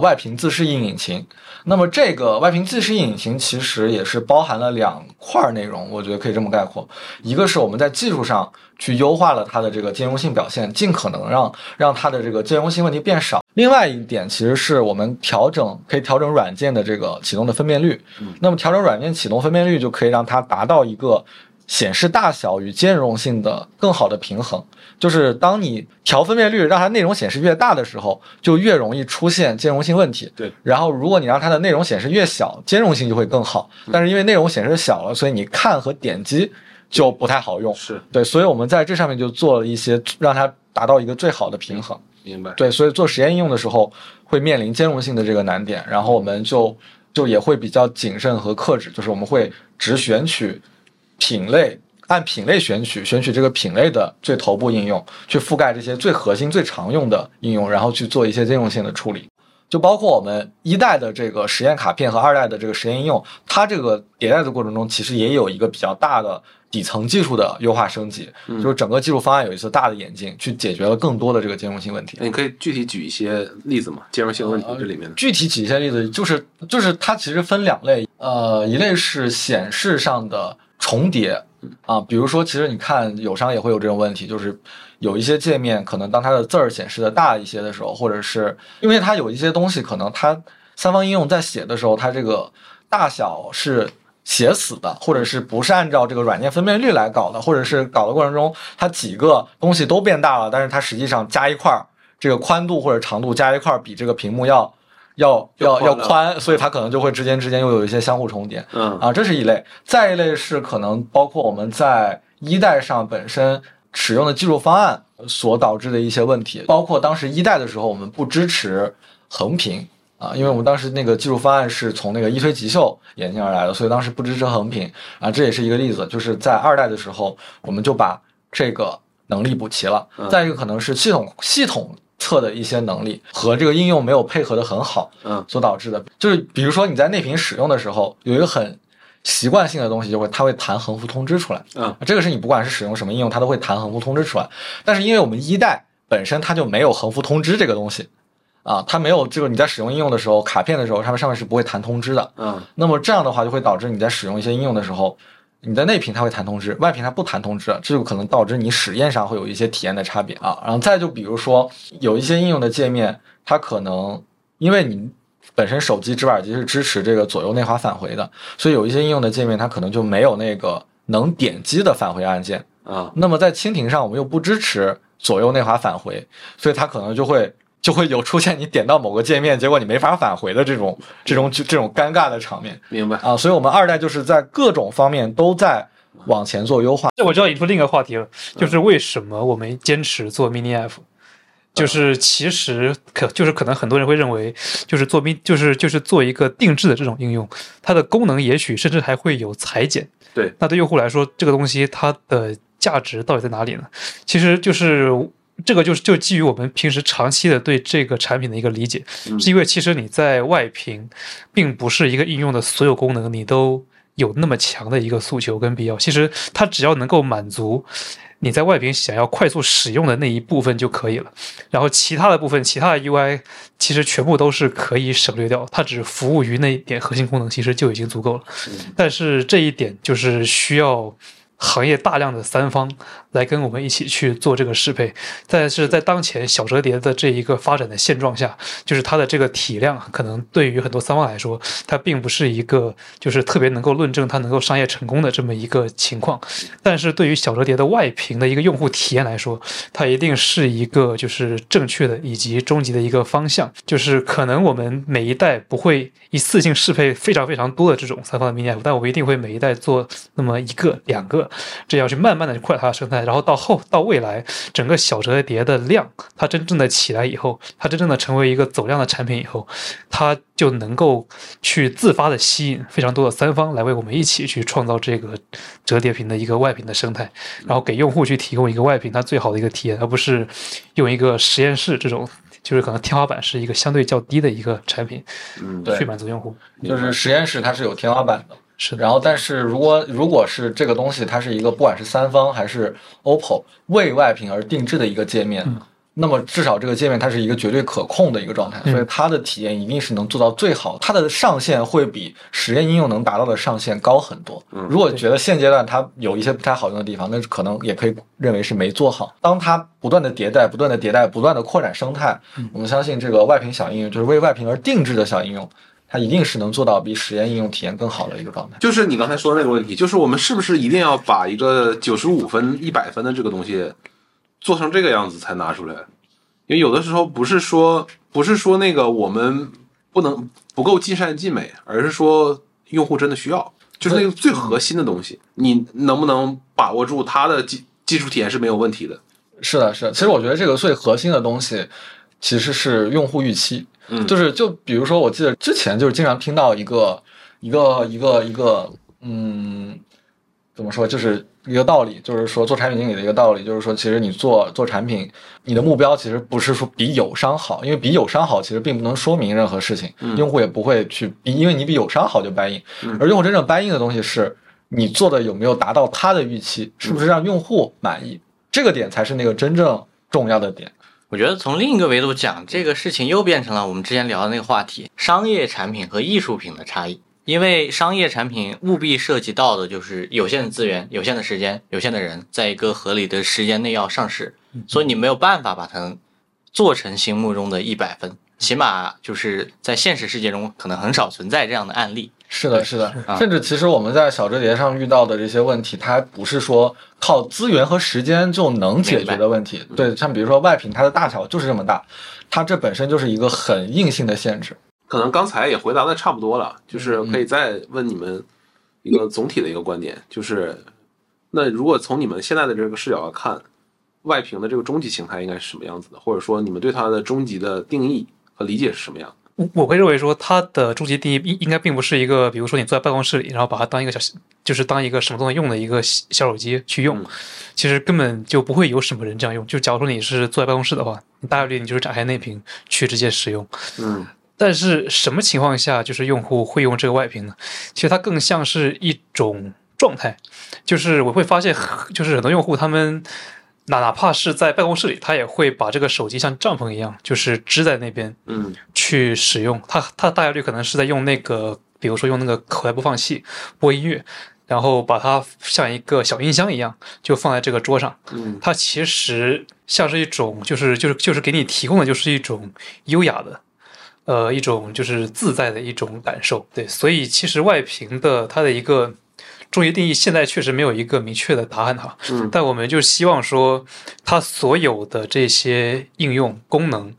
外屏自适应引擎。那么这个外屏自适应引擎其实也是包含了两块内容，我觉得可以这么概括。一个是我们在技术上去优化了它的这个兼容性表现，尽可能让它的这个兼容性问题变少。另外一点其实是我们可以调整软件的这个启动的分辨率。那么调整软件启动分辨率就可以让它达到一个显示大小与兼容性的更好的平衡。就是当你调分辨率让它内容显示越大的时候，就越容易出现兼容性问题。对。然后如果你让它的内容显示越小，兼容性就会更好。但是因为内容显示小了，所以你看和点击就不太好用。是。对，所以我们在这上面就做了一些让它达到一个最好的平衡。明白。对，所以做实验应用的时候会面临兼容性的这个难点，然后我们就也会比较谨慎和克制，就是我们会只选取品类，按品类选取这个品类的最头部应用，去覆盖这些最核心最常用的应用，然后去做一些兼容性的处理。就包括我们一代的这个实验卡片和二代的这个实验应用，它这个迭代的过程中其实也有一个比较大的底层技术的优化升级，就是整个技术方案有一次大的演进，去解决了更多的这个兼容性问题。你可以具体举一些例子吗？兼容性问题这里面的具体举一些例子，就是它其实分两类，一类是显示上的重叠啊，比如说其实你看友商也会有这种问题，就是有一些界面可能当它的字儿显示的大一些的时候，或者是因为它有一些东西可能它三方应用在写的时候，它这个大小是写死的，或者是不是按照这个软件分辨率来搞的，或者是搞的过程中它几个东西都变大了，但是它实际上加一块这个宽度或者长度加一块比这个屏幕要宽，所以它可能就会之间又有一些相互重叠。这是一类。再一类是可能包括我们在一代上本身使用的技术方案所导致的一些问题，包括当时一代的时候我们不支持横屏啊，因为我们当时那个技术方案是从那个一推即秀演进而来的，所以当时不支持横屏啊，这也是一个例子，就是在二代的时候，我们就把这个能力补齐了。再一个可能是系统测的一些能力和这个应用没有配合的很好，所导致的，就是比如说你在内屏使用的时候，有一个很习惯性的东西就会，它会弹横幅通知出来，这个是你不管是使用什么应用，它都会弹横幅通知出来。但是因为我们一代本身它就没有横幅通知这个东西。啊，它没有这个，你在使用应用的时候，卡片的时候，它上面是不会弹通知的。那么这样的话就会导致你在使用一些应用的时候，你在内屏它会弹通知，外屏它不弹通知，这就可能导致你实验上会有一些体验的差别啊。然后再就比如说有一些应用的界面，它可能因为你本身手机直板机是支持这个左右内滑返回的，所以有一些应用的界面它可能就没有那个能点击的返回按键啊。那么在蜻蜓上我们又不支持左右内滑返回，所以它可能就会有出现你点到某个界面，结果你没法返回的这种尴尬的场面。明白啊，所以我们二代就是在各种方面都在往前做优化。这我就要引出另一个话题了，就是为什么我们坚持做 Mini App？就是其实可能很多人会认为，就是做一个定制的这种应用，它的功能也许甚至还会有裁剪。对，那对用户来说，这个东西它的价值到底在哪里呢？其实就是。这个就基于我们平时长期的对这个产品的一个理解，是因为其实你在外屏并不是一个应用的所有功能你都有那么强的一个诉求跟必要，其实它只要能够满足你在外屏想要快速使用的那一部分就可以了，然后其他的部分，其他的 UI 其实全部都是可以省略掉，它只服务于那一点核心功能其实就已经足够了。但是这一点就是需要行业大量的三方来跟我们一起去做这个适配，但是在当前小折叠的这一个发展的现状下，就是它的这个体量可能对于很多三方来说，它并不是一个就是特别能够论证它能够商业成功的这么一个情况，但是对于小折叠的外屏的一个用户体验来说，它一定是一个就是正确的以及终极的一个方向，就是可能我们每一代不会一次性适配非常非常多的这种三方的 mini app， 但我们一定会每一代做那么一个两个，这样去慢慢的扩大它的生态，然后到未来整个小折叠的量它真正的起来以后，它真正的成为一个走量的产品以后，它就能够去自发的吸引非常多的三方来为我们一起去创造这个折叠屏的一个外屏的生态，然后给用户去提供一个外屏它最好的一个体验，而不是用一个实验室这种就是可能天花板是一个相对较低的一个产品去满足用户。就是实验室它是有天花板的，然后但是如果是这个东西它是一个不管是三方还是 OPPO 为外屏而定制的一个界面，那么至少这个界面它是一个绝对可控的一个状态，所以它的体验一定是能做到最好，它的上限会比实验应用能达到的上限高很多。如果觉得现阶段它有一些不太好用的地方，那可能也可以认为是没做好。当它不断的迭代不断的扩展生态，我们相信这个外屏小应用，就是为外屏而定制的小应用，它一定是能做到比实验应用体验更好的一个状态。就是你刚才说的那个问题，就是我们是不是一定要把一个95分100分的这个东西做成这个样子才拿出来，因为有的时候不是说那个我们不够尽善尽美，而是说用户真的需要，就是那个最核心的东西你能不能把握住，它的技术体验是没有问题的。是的，是的，其实我觉得这个最核心的东西其实是用户预期。就比如说我记得之前就是经常听到一个怎么说，就是一个道理，就是说做产品经理的一个道理，就是说其实你做产品，你的目标其实不是说比友商好，因为比友商好其实并不能说明任何事情，用户也不会去比，因为你比友商好就buy in，而用户真正buy in的东西是你做的有没有达到他的预期，是不是让用户满意，这个点才是那个真正重要的点。我觉得从另一个维度讲，这个事情又变成了我们之前聊的那个话题，商业产品和艺术品的差异。因为商业产品务必涉及到的就是有限的资源、有限的时间、有限的人，在一个合理的时间内要上市，所以你没有办法把它做成心目中的100分，起码就是在现实世界中可能很少存在这样的案例。是的，是的，甚至其实我们在小折叠上遇到的这些问题，它不是说靠资源和时间就能解决的问题。对，像比如说外屏它的大小就是这么大，它这本身就是一个很硬性的限制。可能刚才也回答的差不多了，就是可以再问你们一个总体的一个观点，就是那如果从你们现在的这个视角来看，外屏的这个终极形态应该是什么样子的，或者说你们对它的终极的定义和理解是什么样的？我会认为说它的终极定义应该并不是一个比如说你坐在办公室里然后把它当一个小就是当一个什么都能用的一个小手机去用，其实根本就不会有什么人这样用，就假如说你是坐在办公室的话，你大概率你就是展开内屏去直接使用。嗯，但是什么情况下就是用户会用这个外屏呢？其实它更像是一种状态，就是我会发现就是很多用户他们哪怕是在办公室里，他也会把这个手机像帐篷一样就是支在那边去使用。他大概率可能是在用那个比如说用那个口袋播放器播音乐，然后把它像一个小音箱一样就放在这个桌上。它其实像是一种就是给你提供的就是一种优雅的一种就是自在的一种感受。对，所以其实外屏的它的一个终极定义现在确实没有一个明确的答案哈，但我们就希望说它所有的这些应用功能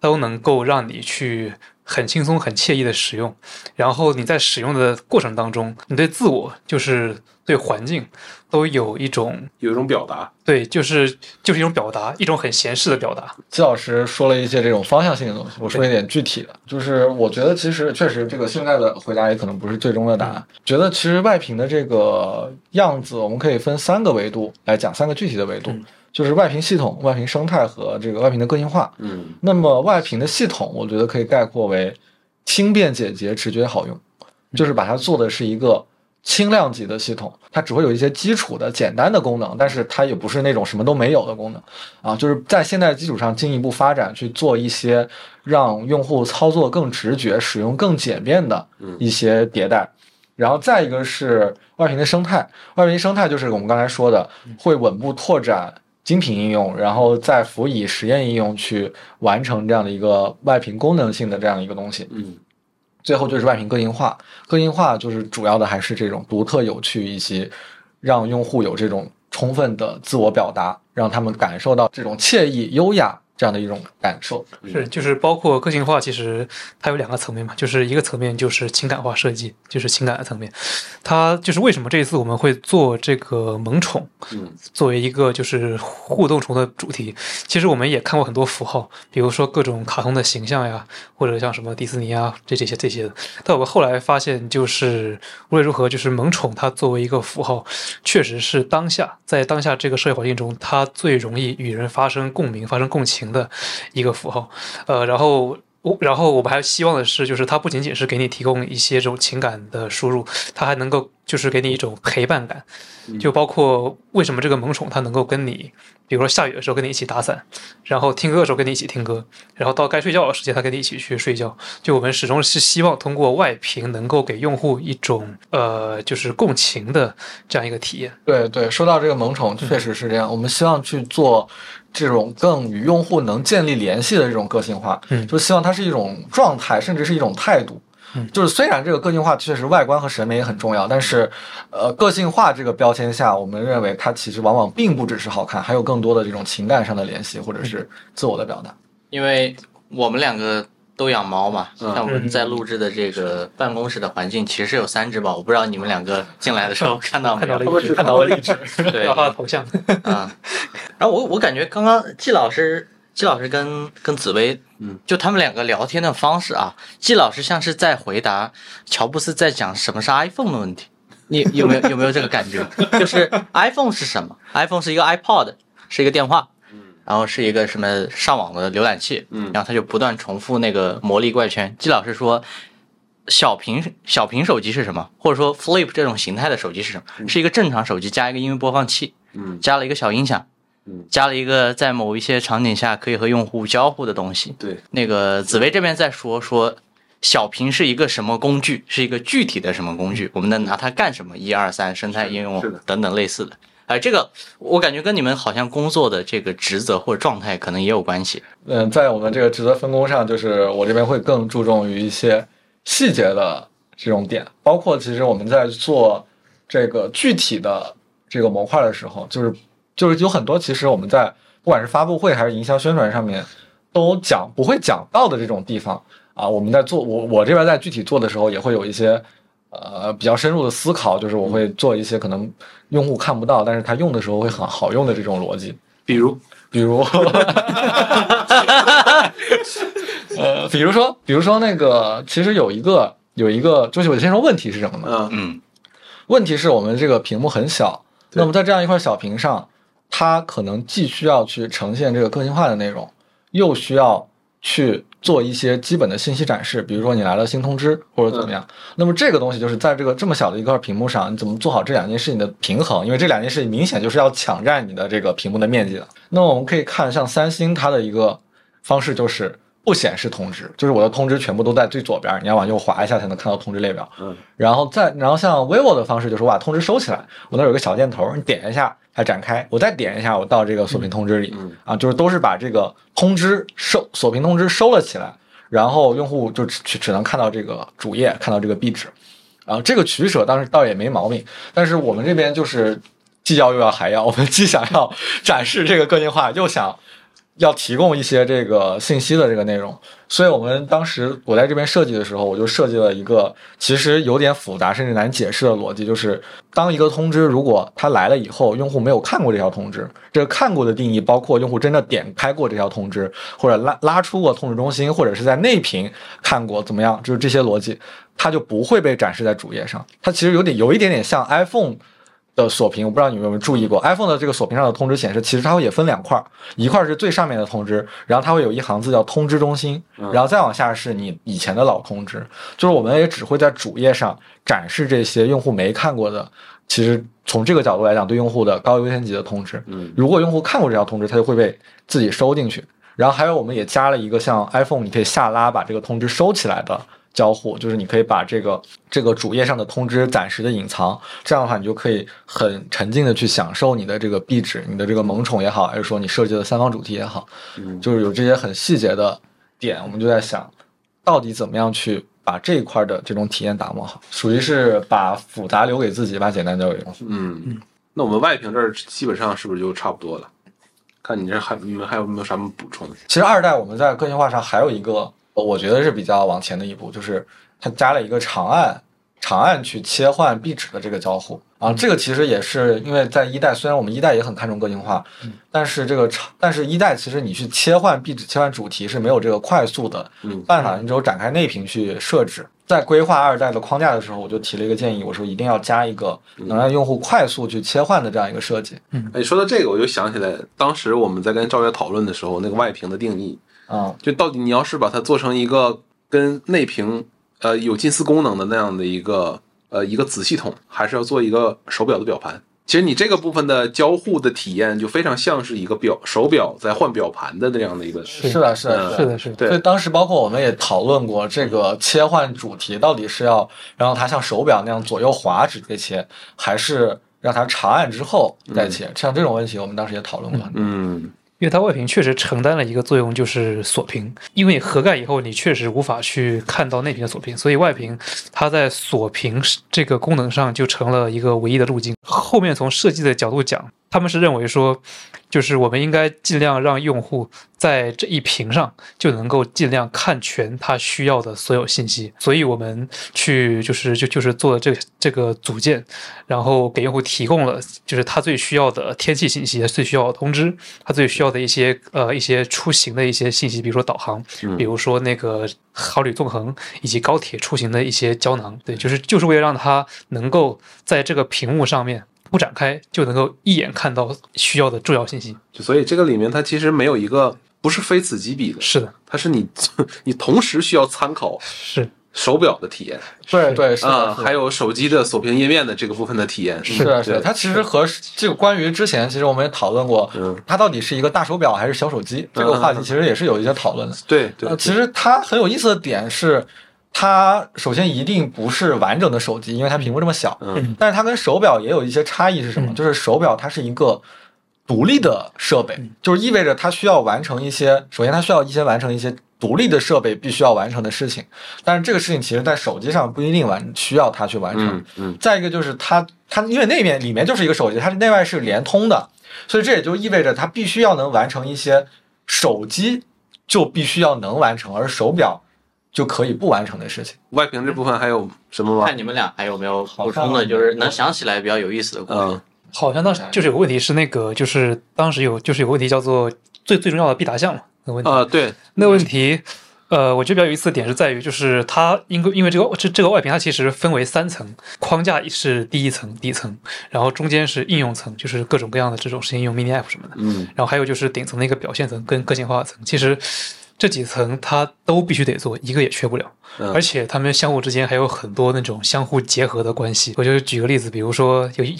都能够让你去很轻松很惬意的使用，然后你在使用的过程当中你对自我就是对环境都有一种表达。对，就是一种表达，一种很闲适的表达。季老师说了一些这种方向性的东西，我说一点具体的，就是我觉得其实确实这个现在的回答也可能不是最终的答案。觉得其实外屏的这个样子我们可以分三个维度来讲，三个具体的维度，就是外屏系统、外屏生态和这个外屏的个性化。那么外屏的系统我觉得可以概括为轻便简洁直觉好用，就是把它做的是一个轻量级的系统，它只会有一些基础的简单的功能，但是它也不是那种什么都没有的功能啊，就是在现在的基础上进一步发展去做一些让用户操作更直觉、使用更简便的一些迭代。然后再一个是外屏的生态，外屏生态就是我们刚才说的会稳步拓展精品应用，然后再辅以实验应用去完成这样的一个外屏功能性的这样一个东西。最后就是外屏个性化，个性化就是主要的还是这种独特有趣，以及让用户有这种充分的自我表达，让他们感受到这种惬意优雅这样的一种感受。是，就是包括个性化其实它有两个层面嘛，就是一个层面就是情感化设计，就是情感的层面，它就是为什么这一次我们会做这个萌宠作为一个就是互动宠的主题。其实我们也看过很多符号，比如说各种卡通的形象呀，或者像什么迪士尼啊这些的，但我们后来发现就是无论如何就是萌宠它作为一个符号确实是在当下这个社会环境中它最容易与人发生共鸣、发生共情的一个符号。然后我们还希望的是，就是它不仅仅是给你提供一些这种情感的输入，它还能够就是给你一种陪伴感，就包括为什么这个萌宠它能够跟你比如说下雨的时候跟你一起打伞，然后听歌的时候跟你一起听歌，然后到该睡觉的时间它跟你一起去睡觉。就我们始终是希望通过外屏能够给用户一种就是共情的这样一个体验。对对，说到这个萌宠确实是这样，我们希望去做这种更与用户能建立联系的这种个性化，就希望它是一种状态，甚至是一种态度。就是虽然这个个性化确实外观和审美也很重要，但是个性化这个标签下，我们认为它其实往往并不只是好看，还有更多的这种情感上的联系或者是自我的表达。因为我们两个都养猫嘛，像我们在录制的这个办公室的环境其实有三只猫，我不知道你们两个进来的时候看到没有？看到了一只，对，然后头像啊。然后我感觉刚刚季老师跟紫薇，就他们两个聊天的方式啊，季老师像是在回答乔布斯在讲什么是 iPhone 的问题，你有没有这个感觉？就是 iPhone 是什么 ？iPhone 是一个 iPod， 是一个电话，然后是一个什么上网的浏览器，然后他就不断重复那个魔力怪圈。季老师说，小屏手机是什么？或者说 Flip 这种形态的手机是什么？是一个正常手机加一个音乐播放器，加了一个小音响。加了一个在某一些场景下可以和用户交互的东西。对，那个紫薇这边在说小屏是一个什么工具，是一个具体的什么工具，我们能拿它干什么？一二三，生态应用等等类似的。哎，这个我感觉跟你们好像工作的这个职责或者状态可能也有关系。在我们这个职责分工上，就是我这边会更注重于一些细节的这种点，包括其实我们在做这个具体的这个模块的时候，就是有很多其实我们在不管是发布会还是营销宣传上面都不会讲到的这种地方啊，我们在做我这边在具体做的时候也会有一些比较深入的思考，就是我会做一些可能用户看不到但是他用的时候会很好用的这种逻辑，比如比如说那个，其实有一个，就是我先说问题是什么呢？嗯，问题是我们这个屏幕很小，那么在这样一块小屏上，它可能既需要去呈现这个个性化的内容，又需要去做一些基本的信息展示，比如说你来了新通知或者怎么样。那么这个东西就是在这个这么小的一块屏幕上，你怎么做好这两件事情的平衡？因为这两件事情明显就是要抢占你的这个屏幕的面积的。那么我们可以看，像三星它的一个方式就是不显示通知，就是我的通知全部都在最左边，你要往右滑一下才能看到通知列表。然后像 vivo 的方式就是我把通知收起来，我那有一个小箭头，你点一下它展开，我再点一下，我到这个锁屏通知里啊，就是都是把这个锁屏通知收了起来，然后用户就只能看到这个主页，看到这个壁纸啊，这个取舍当时倒也没毛病，但是我们这边就是既要又要还要，我们既想要展示这个个性化，又想要提供一些这个信息的这个内容，所以我们当时我在这边设计的时候，我就设计了一个其实有点复杂甚至难解释的逻辑，就是当一个通知如果它来了以后，用户没有看过这条通知，这个看过的定义包括用户真的点开过这条通知，或者拉出过通知中心，或者是在内屏看过怎么样，就是这些逻辑它就不会被展示在主页上。它其实有一点点像 iPhone的锁屏，我不知道你们有没有注意过 iPhone 的这个锁屏上的通知显示，其实它会也分两块，一块是最上面的通知，然后它会有一行字叫通知中心，然后再往下是你以前的老通知，就是我们也只会在主页上展示这些用户没看过的，其实从这个角度来讲对用户的高优先级的通知，如果用户看过这条通知它就会被自己收进去。然后还有我们也加了一个像 iPhone 你可以下拉把这个通知收起来的交互，就是你可以把这个主页上的通知暂时的隐藏，这样的话你就可以很沉浸的去享受你的这个壁纸，你的这个萌宠也好，还是说你设计的三方主题也好，就是有这些很细节的点，我们就在想到底怎么样去把这一块的这种体验打磨好，属于是把复杂留给自己，把简单交给用户。那我们外屏这儿基本上是不是就差不多了？看你这你们还有没有什么补充？其实二代我们在个性化上还有一个我觉得是比较往前的一步，就是它加了一个长按去切换壁纸的这个交互啊，这个其实也是因为在一代，虽然我们一代也很看重个性化，但是一代其实你去切换壁纸、切换主题是没有这个快速的办法，你只有展开内屏去设置。在规划二代的框架的时候，我就提了一个建议，我说一定要加一个能让用户快速去切换的这样一个设计。哎，说到这个，我就想起来当时我们在跟赵月讨论的时候，那个外屏的定义。就到底你要是把它做成一个跟内屏有近似功能的那样的一个子系统，还是要做一个手表的表盘。其实你这个部分的交互的体验就非常像是一个手表在换表盘的那样的一个。是的。所以当时包括我们也讨论过这个切换主题到底是要让它像手表那样左右滑直接切，还是让它长按之后再切，像这种问题我们当时也讨论过。因为它外屏确实承担了一个作用，就是锁屏，因为合盖以后你确实无法去看到内屏的锁屏，所以外屏它在锁屏这个功能上就成了一个唯一的路径。后面从设计的角度讲，他们是认为说就是我们应该尽量让用户在这一屏上就能够尽量看全他需要的所有信息，所以我们去就是做这个组件，然后给用户提供了就是他最需要的天气信息，他最需要的通知，他最需要的一些出行的一些信息，比如说导航，比如说那个好旅纵横以及高铁出行的一些胶囊。对，就是为了让他能够在这个屏幕上面不展开就能够一眼看到需要的重要信息。所以这个里面它其实没有一个不是非此即彼的，是的，它是你同时需要参考是手表的体验，对对啊，还有手机的锁屏页面的这个部分的体验，是的，是的。它其实和这个关于之前其实我们也讨论过，它到底是一个大手表还是小手机这个话题，其实也是有一些讨论的。对对，其实它很有意思的点是。它首先一定不是完整的手机，因为它屏幕这么小，但是它跟手表也有一些差异是什么？就是手表它是一个独立的设备，就是意味着它需要完成一些，首先它需要完成一些独立的设备必须要完成的事情，但是这个事情其实在手机上不一定需要它去完成。再一个就是它因为那边里面就是一个手机，它内外是联通的，所以这也就意味着它必须要能完成一些手机就必须要能完成，而手表就可以不完成的事情。外屏这部分还有什么吗？看你们俩还有没有补充的，就是能想起来比较有意思的故事。好像当时就是有个问题是那个，就是当时有个问题叫做最重要的必答项嘛，那个问题。对，那个问题我觉得比较有意思的点是在于，就是它因为这个外屏它其实分为三层，框架是第一层底层，然后中间是应用层，就是各种各样的这种实际应用 mini app 什么的，然后还有就是顶层的一个表现层跟个性化层，其实这几层它都必须得做，一个也缺不了，而且它们相互之间还有很多那种相互结合的关系。我就举个例子，比如说有一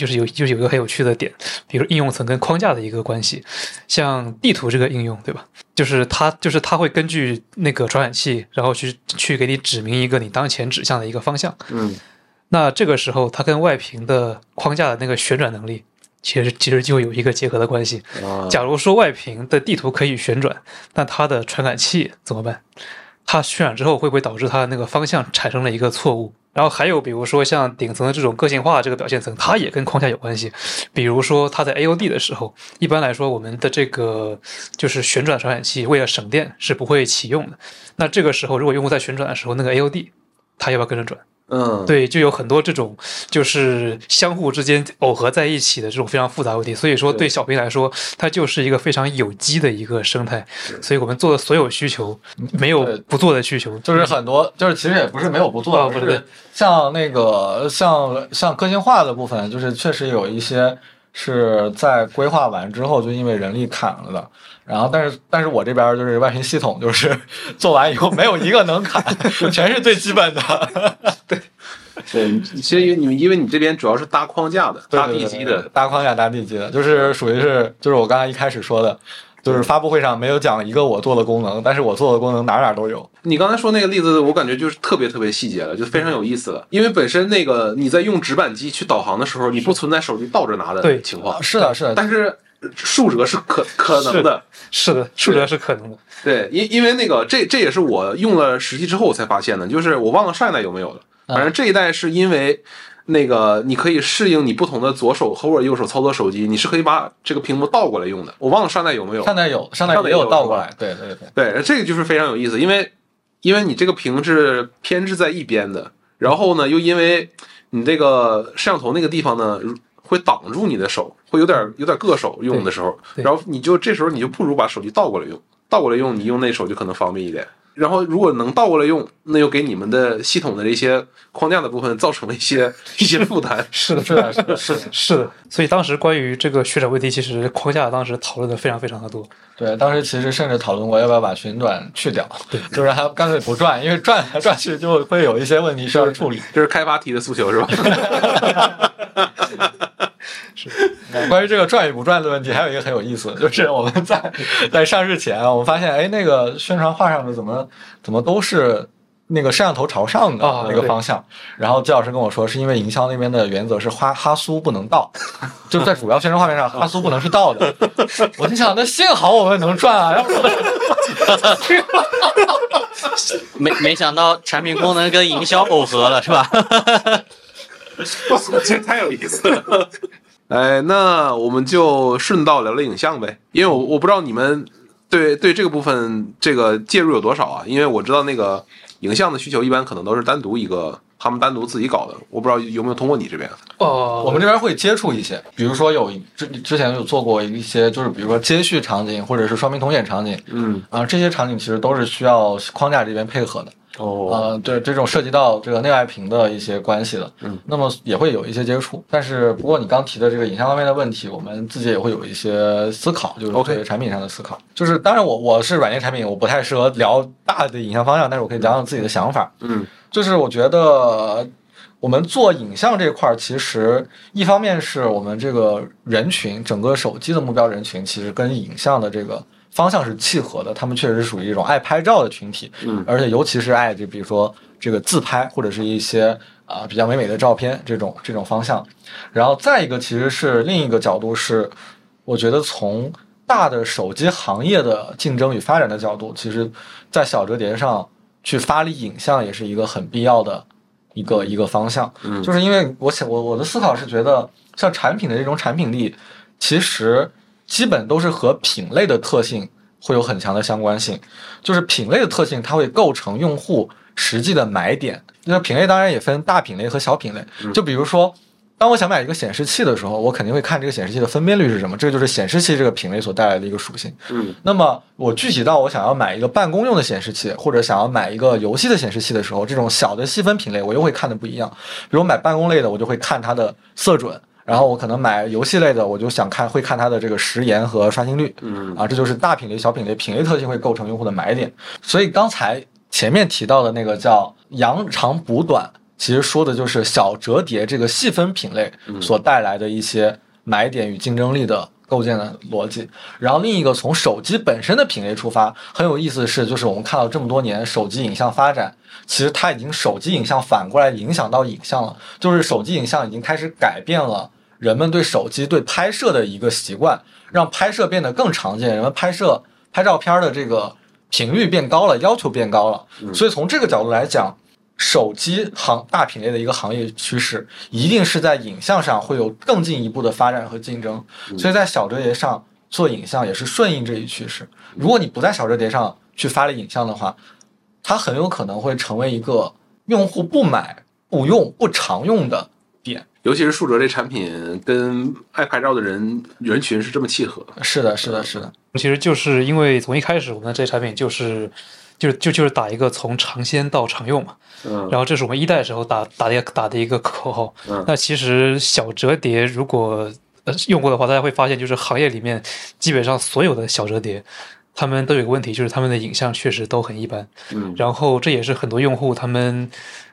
个很有趣的点，比如应用层跟框架的一个关系，像地图这个应用，对吧？就是它会根据那个传感器，然后去给你指明一个你当前指向的一个方向。那这个时候它跟外屏的框架的那个旋转能力。其实就有一个结合的关系。假如说外屏的地图可以旋转，那它的传感器怎么办？它旋转之后会不会导致它的那个方向产生了一个错误？然后还有比如说像顶层的这种个性化这个表现层，它也跟框架有关系。比如说它在 AOD 的时候，一般来说我们的这个就是旋转传感器为了省电是不会启用的。那这个时候如果用户在旋转的时候，那个 AOD 它要不要跟着转？对，就有很多这种就是相互之间耦合在一起的这种非常复杂的问题，所以说对小屏来说它就是一个非常有机的一个生态，所以我们做的所有需求没有不做的需求，就是很多就是其实也不是没有不做的，就是像那个像个性化的部分，就是确实有一些是在规划完之后就因为人力砍了的，然后但是我这边就是外屏系统，就是做完以后没有一个能砍，全是最基本的。对，其实因为你这边主要是搭框架的，搭地基的，搭框架搭地基的，就是属于是就是我刚才一开始说的。就是发布会上没有讲一个我做的功能，但是我做的功能哪都有。你刚才说那个例子，我感觉就是特别特别细节了，就非常有意思了。因为本身那个你在用直板机去导航的时候，你不存在手机倒着拿的情况。是的。但是竖折是可能的。是的，竖折是可能的。对，因为那个这也是我用了实际之后我才发现的，就是我忘了上一代有没有了。反正这一代是因为。那个你可以适应你不同的左手或者右手操作手机，你是可以把这个屏幕倒过来用的。我忘了上代有没有，上代也有倒过来。对，这个就是非常有意思，因为你这个屏是偏置在一边的，然后呢又因为你这个摄像头那个地方呢会挡住你的手，会有点硌手用的时候，然后你就这时候你就不如把手机倒过来用，你用那手就可能方便一点。然后如果能倒过来用，那又给你们的系统的这些框架的部分造成了一些负担。是的。所以当时关于这个旋转问题，其实框架当时讨论的非常非常的多。对，当时其实甚至讨论过要不要把旋转去掉，对，就让它干脆不转，因为转来转去就会有一些问题需要处理。这是开发提的诉求是吧？是。关于这个转与不转的问题，还有一个很有意思，就是我们在上市前，我们发现，哎，那个宣传画上的怎么都是那个摄像头朝上的那个方向。然后季老师跟我说，是因为营销那边的原则是哈苏不能倒，就在主要宣传画面上，哈苏不能是倒的。我就想，那幸好我们能转啊，要不然。没想到产品功能跟营销耦合了，是吧？这太有意思了。哎，那我们就顺道聊聊影像呗，因为我不知道你们对这个部分这个介入有多少啊？因为我知道那个影像的需求一般可能都是单独一个，他们单独自己搞的，我不知道有没有通过你这边。我们这边会接触一些，比如说有之前有做过一些，就是比如说接续场景或者是双屏同显场景，这些场景其实都是需要框架这边配合的。对，这种涉及到这个内外屏的一些关系的，那么也会有一些接触。但是不过你刚提的这个影像方面的问题，我们自己也会有一些思考，就是对产品上的思考。就是当然我是软件产品，我不太适合聊大的影像方向，但是我可以讲讲自己的想法。就是我觉得我们做影像这块，其实一方面是我们这个人群，整个手机的目标人群其实跟影像的这个方向是契合的，他们确实属于一种爱拍照的群体，而且尤其是爱就比如说这个自拍或者是一些比较美的照片这种方向。然后再一个其实是另一个角度是，我觉得从大的手机行业的竞争与发展的角度，其实在小折叠上去发力影像也是一个很必要的一个方向，就是因为我的思考是觉得像产品的这种产品力，其实。基本都是和品类的特性会有很强的相关性，就是品类的特性它会构成用户实际的买点。那品类当然也分大品类和小品类，就比如说当我想买一个显示器的时候，我肯定会看这个显示器的分辨率是什么，这就是显示器这个品类所带来的一个属性。那么我具体到我想要买一个办公用的显示器，或者想要买一个游戏的显示器的时候，这种小的细分品类我又会看的不一样。比如买办公类的，我就会看它的色准。然后我可能买游戏类的，我就想看它的这个时延和刷新率，啊，这就是大品类、小品类，品类特性会构成用户的买点。所以刚才前面提到的那个叫扬长补短，其实说的就是小折叠这个细分品类所带来的一些买点与竞争力的构建的逻辑。然后另一个从手机本身的品类出发，很有意思的是，就是我们看到这么多年手机影像发展。其实它已经手机影像反过来影响到影像了，就是手机影像已经开始改变了人们对手机对拍摄的一个习惯，让拍摄变得更常见，人们拍照片的这个频率变高了，要求变高了。所以从这个角度来讲，手机大品类的一个行业趋势，一定是在影像上会有更进一步的发展和竞争。所以在小折叠上做影像也是顺应这一趋势。如果你不在小折叠上去发力影像的话，它很有可能会成为一个用户不买、不用、不常用的点。尤其是数折这产品跟爱拍照的人群是这么契合。是的，是的，是的。其实就是因为从一开始我们的这产品就是打一个从尝鲜到常用嘛。然后这是我们一代时候打的一个口号。那其实小折叠如果用过的话，大家会发现就是行业里面基本上所有的小折叠，他们都有个问题，就是他们的影像确实都很一般。然后这也是很多用户他们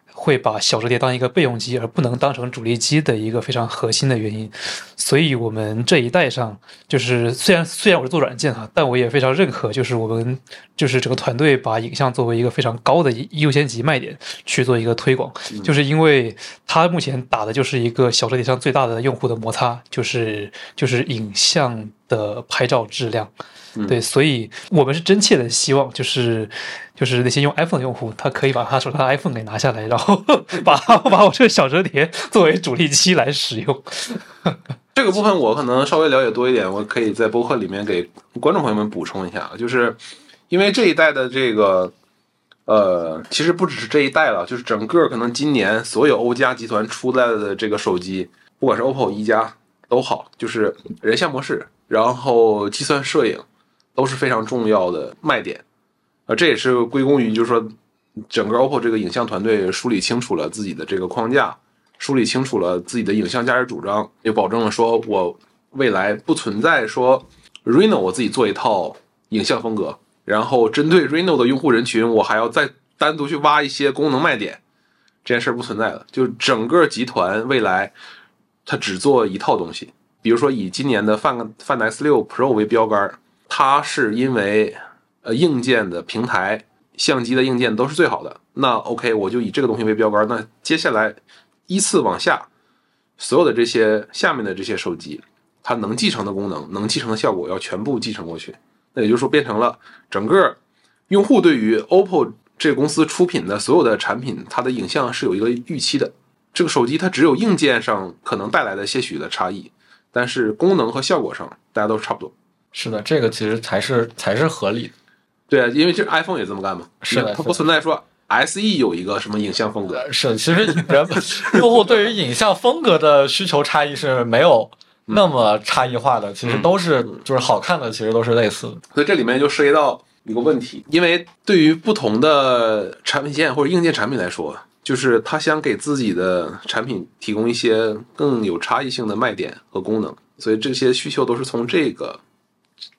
会把小折叠当一个备用机，而不能当成主力机的一个非常核心的原因。所以我们这一代上，就是虽然我是做软件哈，但我也非常认可，就是我们就是整个团队把影像作为一个非常高的优先级卖点去做一个推广，就是因为它目前打的就是一个小折叠上最大的用户的摩擦，就是影像的拍照质量。对，所以我们是真切的希望，就是那些用 iPhone 的用户，他可以把他手上的 iPhone 给拿下来，然后把我这个小折叠作为主力机来使用。这个部分我可能稍微了解多一点，我可以在播客里面给观众朋友们补充一下，就是因为这一代的这个其实不只是这一代了，就是整个可能今年所有欧家集团出来的这个手机，不管是 OPPO、一加都好，就是人像模式，然后计算摄影。都是非常重要的卖点，这也是归功于就是说整个 OPPO 这个影像团队梳理清楚了自己的这个框架，梳理清楚了自己的影像价值主张，也保证了说我未来不存在说 Reno 我自己做一套影像风格，然后针对 Reno 的用户人群我还要再单独去挖一些功能卖点，这件事不存在了。就整个集团未来它只做一套东西，比如说以今年的 Find N6 Pro 为标杆，它是因为硬件的平台、相机的硬件都是最好的，那 OK 我就以这个东西为标杆，那接下来依次往下所有的这些下面的这些手机，它能继承的功能、能继承的效果要全部继承过去。那也就是说变成了整个用户对于 OPPO 这个公司出品的所有的产品，它的影像是有一个预期的。这个手机它只有硬件上可能带来的些许的差异，但是功能和效果上大家都差不多。是的，这个其实才是合理的。对啊，因为这 iPhone 也这么干嘛。是的，它不存在说 SE 有一个什么影像风格。是，其实用户对于影像风格的需求差异是没有那么差异化的，其实都是就是好看的，其实都是类似的。所以这里面就涉及到一个问题，因为对于不同的产品线或者硬件产品来说，就是他想给自己的产品提供一些更有差异性的卖点和功能，所以这些需求都是从这个。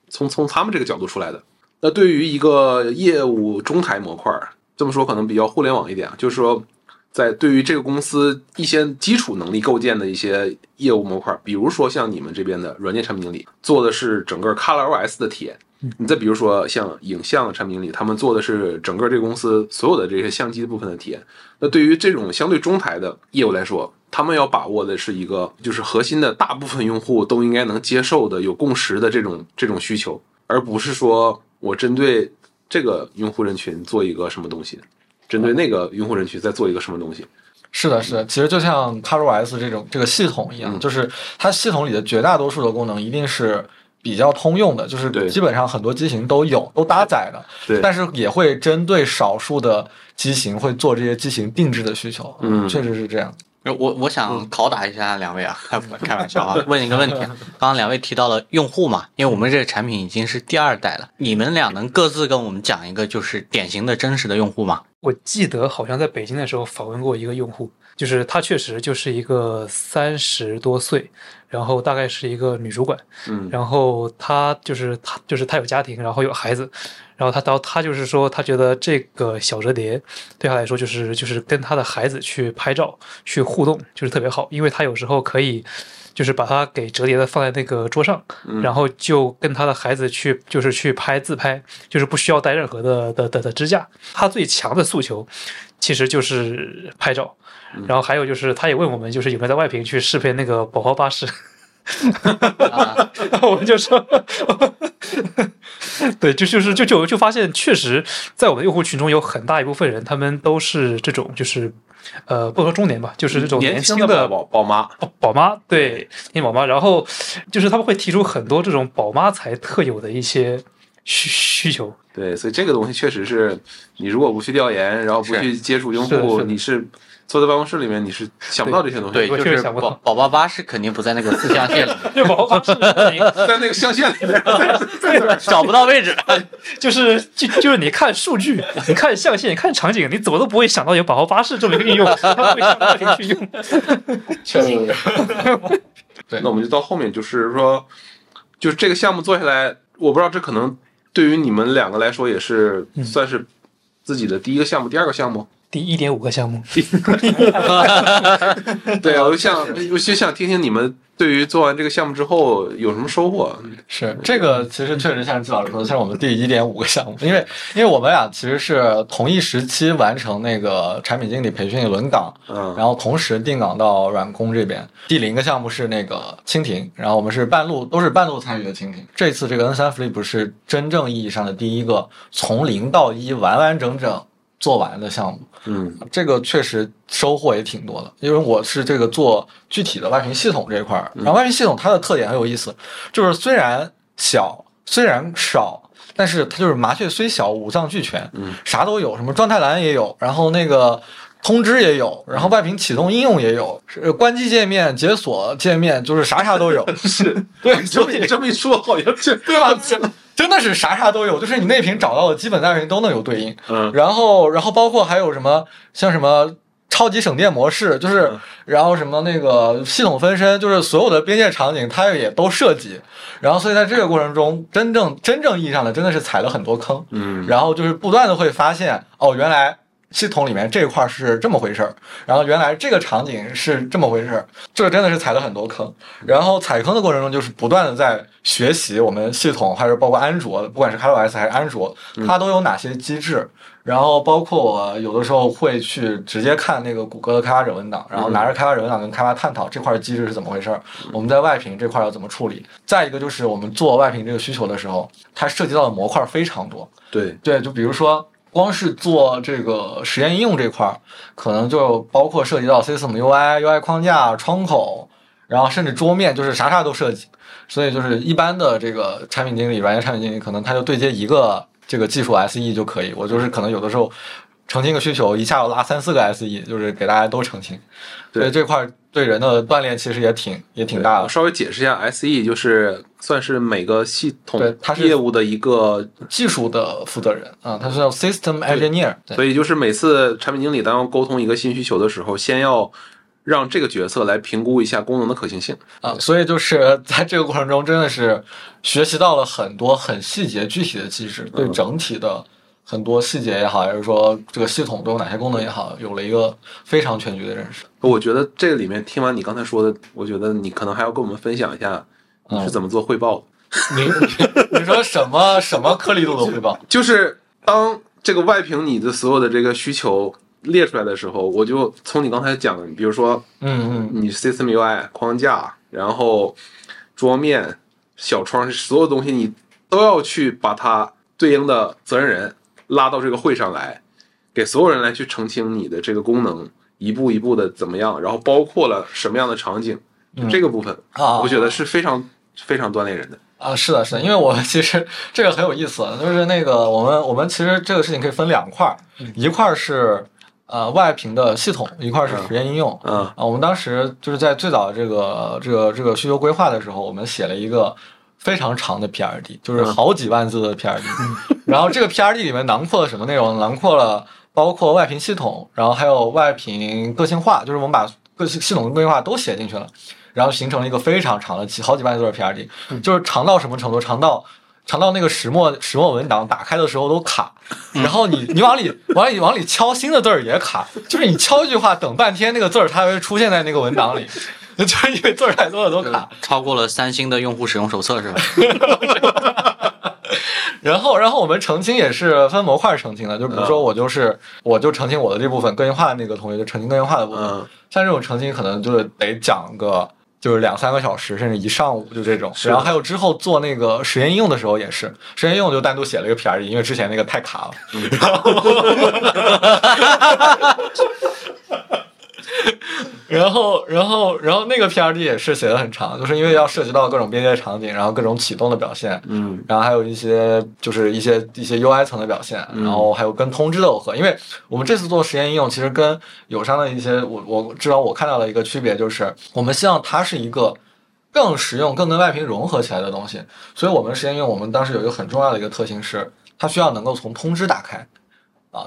从他们这个角度出来的。那对于一个业务中台模块，这么说可能比较互联网一点，就是说在对于这个公司一些基础能力构建的一些业务模块，比如说像你们这边的软件产品经理做的是整个 ColorOS 的体验，你再比如说像影像产品经理，他们做的是整个这个公司所有的这些相机部分的体验。那对于这种相对中台的业务来说，他们要把握的是一个就是核心的大部分用户都应该能接受的有共识的这种需求，而不是说我针对这个用户人群做一个什么东西，针对那个用户人群再做一个什么东西。是的，是的，其实就像 ColorOS 这个系统一样，就是它系统里的绝大多数的功能一定是比较通用的，就是基本上很多机型都有都搭载的，但是也会针对少数的机型会做这些机型定制的需求。确实是这样。我想拷打一下两位啊，开玩笑啊，问一个问题啊。刚刚两位提到了用户嘛，因为我们这个产品已经是第二代了，你们俩能各自跟我们讲一个就是典型的真实的用户吗？我记得好像在北京的时候访问过一个用户，就是她确实就是一个30多岁，然后大概是一个女主管，然后她有家庭，然后有孩子。然后他就是说，他觉得这个小折叠对他来说就是跟他的孩子去拍照去互动就是特别好，因为他有时候可以就是把它给折叠的放在那个桌上，然后就跟他的孩子去拍自拍，就是不需要带任何的支架。他最强的诉求其实就是拍照，然后还有就是他也问我们就是有没有在外屏去适配那个宝宝巴士。然后我们就说对，就发现确实在我们用户群中有很大一部分人，他们都是这种就是不说中年吧，就是这种年轻的宝妈，对，年轻宝妈。然后就是他们会提出很多这种宝妈才特有的一些需求。对，所以这个东西确实是你如果不去调研，然后不去接触用户，你是坐在办公室里面你是想不到这些东西。对，就是宝宝巴士肯定不在那个四象限里面，就宝宝巴士在那个象限里面找不到位置。就是你看数据，你看象限，你看场景，你怎么都不会想到有宝宝巴士这么一个应用，它会想到你去用。确实。对，那我们就到后面，就是说，就是这个项目做下来，我不知道这可能对于你们两个来说也是算是自己的第一个项目、第二个项目。第1.5个项目，对啊，我就想听听你们对于做完这个项目之后有什么收获。是这个，其实确实像季老师说的，像我们第1.5个项目，因为我们俩其实是同一时期完成那个产品经理培训轮岗，然后同时定岗到软工这边。第0个项目是那个蜻蜓，然后我们是都是半路参与的蜻蜓。这次这个 N3 Flip 是真正意义上的第一个从0到1完整。做完的项目，这个确实收获也挺多的，因为我是这个做具体的外屏系统这一块，然后外屏系统它的特点很有意思，就是虽然小，虽然少，但是它就是麻雀虽小五脏俱全，啥都有，什么状态栏也有，然后那个通知也有，然后外屏启动应用也有，关机界面、解锁界面，就是啥都有。是，对，这么一说好像是对吧？真的是啥都有，就是你内屏找到的基本外屏都能有对应。然后包括还有什么像什么超级省电模式，就是然后什么那个系统分身，就是所有的边界场景它也都涉及。然后所以在这个过程中，真正意义上的真的是踩了很多坑。然后就是不断的会发现，哦，原来系统里面这一块是这么回事儿，然后原来这个场景是这么回事儿，这真的是踩了很多坑。然后踩坑的过程中，就是不断的在学习我们系统，还是包括安卓，不管是 ColorOS 还是安卓，它都有哪些机制。然后包括我有的时候会去直接看那个谷歌的开发者文档，然后拿着开发者文档跟开发探讨这块机制是怎么回事儿，我们在外屏这块要怎么处理。再一个就是我们做外屏这个需求的时候，它涉及到的模块非常多。对，就比如说。光是做这个实验应用这块，可能就包括涉及到 System UI、UI 框架、窗口，然后甚至桌面，就是啥都涉及。所以就是一般的这个产品经理、软件产品经理，可能他就对接一个这个技术 SE 就可以。我就是可能有的时候澄清个需求，一下要拉3-4个 SE， 就是给大家都澄清。所以这块对人的锻炼其实也挺大的。我稍微解释一下 ，SE 就是算是每个系统业务的一个技术的负责人啊，他是叫 System Engineer。所以就是每次产品经理当沟通一个新需求的时候，先要让这个角色来评估一下功能的可行性啊。所以就是在这个过程中，真的是学习到了很多很细节、具体的机制，对整体的。很多细节也好，还是说这个系统都有哪些功能也好，有了一个非常全局的认识。我觉得这里面听完你刚才说的，我觉得你可能还要跟我们分享一下你是怎么做汇报的。你说什么颗粒度的汇报？就是当这个外屏你的所有的这个需求列出来的时候，我就从你刚才讲的，比如说，你 System UI 框架，然后桌面、小窗，所有东西你都要去把它对应的责任人。拉到这个会上来，给所有人来去澄清你的这个功能一步一步的怎么样，然后包括了什么样的场景，这个部分我觉得是非常非常锻炼人的啊。是的，因为我其实这个很有意思，就是那个我们其实这个事情可以分2块，一块是外屏的系统，一块是实验应用。我们当时就是在最早这个需求规划的时候，我们写了一个非常长的 PRD， 就是好几万字的 PRD。然后这个 PRD 里面囊括了什么内容？囊括了包括外屏系统，然后还有外屏个性化，就是我们把各系统的个性化都写进去了，然后形成了一个非常长的好几万字的 PRD， 就是长到什么程度？长到那个石墨文档打开的时候都卡，然后你往里敲新的字儿也卡，就是你敲一句话等半天那个字儿它会出现在那个文档里，就是因为字儿太多了都卡。超过了三星的用户使用手册是吧？然后我们澄清也是分模块澄清的，就比如说我就澄清我的这部分，个性化那个同学就澄清个性化的部分。像这种澄清可能就是得讲个。就是两三个小时甚至一上午就这种，然后还有之后做那个实验应用的时候也是，实验应用就单独写了一个 PRD， 因为之前那个太卡了。然后那个 PRD 也是写的很长，就是因为要涉及到各种边界场景，然后各种启动的表现，然后还有一些就是一些 UI 层的表现，然后还有跟通知的耦合。因为我们这次做实验应用，其实跟友商的一些我至少我看到了一个区别，就是我们希望它是一个更实用、更跟外屏融合起来的东西。所以我们实验应用，我们当时有一个很重要的一个特性是，它需要能够从通知打开。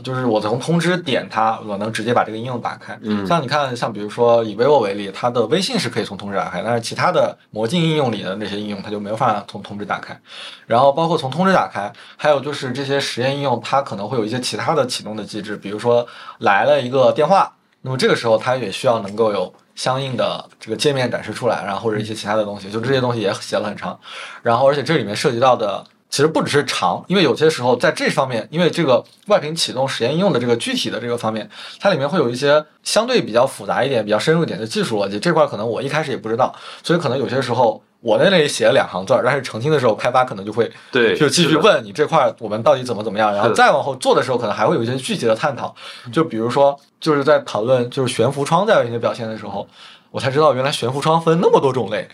就是我从通知点它，我能直接把这个应用打开。像你看，像比如说以 vivo 为例，它的微信是可以从通知打开，但是其他的魔镜应用里的那些应用，它就没有办法从通知打开。然后包括从通知打开，还有就是这些实验应用，它可能会有一些其他的启动的机制，比如说来了一个电话，那么这个时候它也需要能够有相应的这个界面展示出来，然后或者一些其他的东西，就这些东西也写了很长。然后而且这里面涉及到的。其实不只是长，因为有些时候在这方面，因为这个外屏启动实验应用的这个具体的这个方面，它里面会有一些相对比较复杂一点、比较深入一点的技术逻辑，这块可能我一开始也不知道，所以可能有些时候我在那里写了两行字，但是澄清的时候开发可能就会对就继续问你这块我们到底怎么样，然后再往后做的时候可能还会有一些具体的探讨，就比如说就是在讨论就是悬浮窗在外屏的表现的时候。我才知道原来悬浮窗分那么多种类，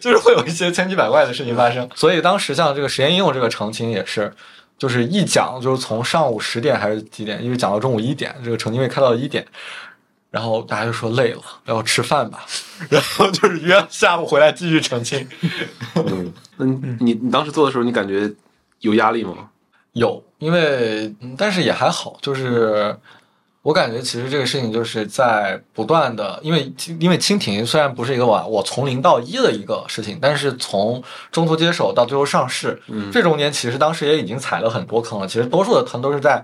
就是会有一些千奇百怪的事情发生。所以当时像这个实验应用这个澄清也是，就是一讲就是从上午10点还是几点，因为讲到中午1点，这个澄清会开到1点，然后大家就说累了，要吃饭吧，然后就是约下午回来继续澄清。你当时做的时候，你感觉有压力吗？有，因为但是也还好，就是。我感觉其实这个事情就是在不断的，因为蜻蜓虽然不是一个我从0到1的一个事情，但是从中途接手到最后上市，这中间其实当时也已经踩了很多坑了。其实多数的坑都是在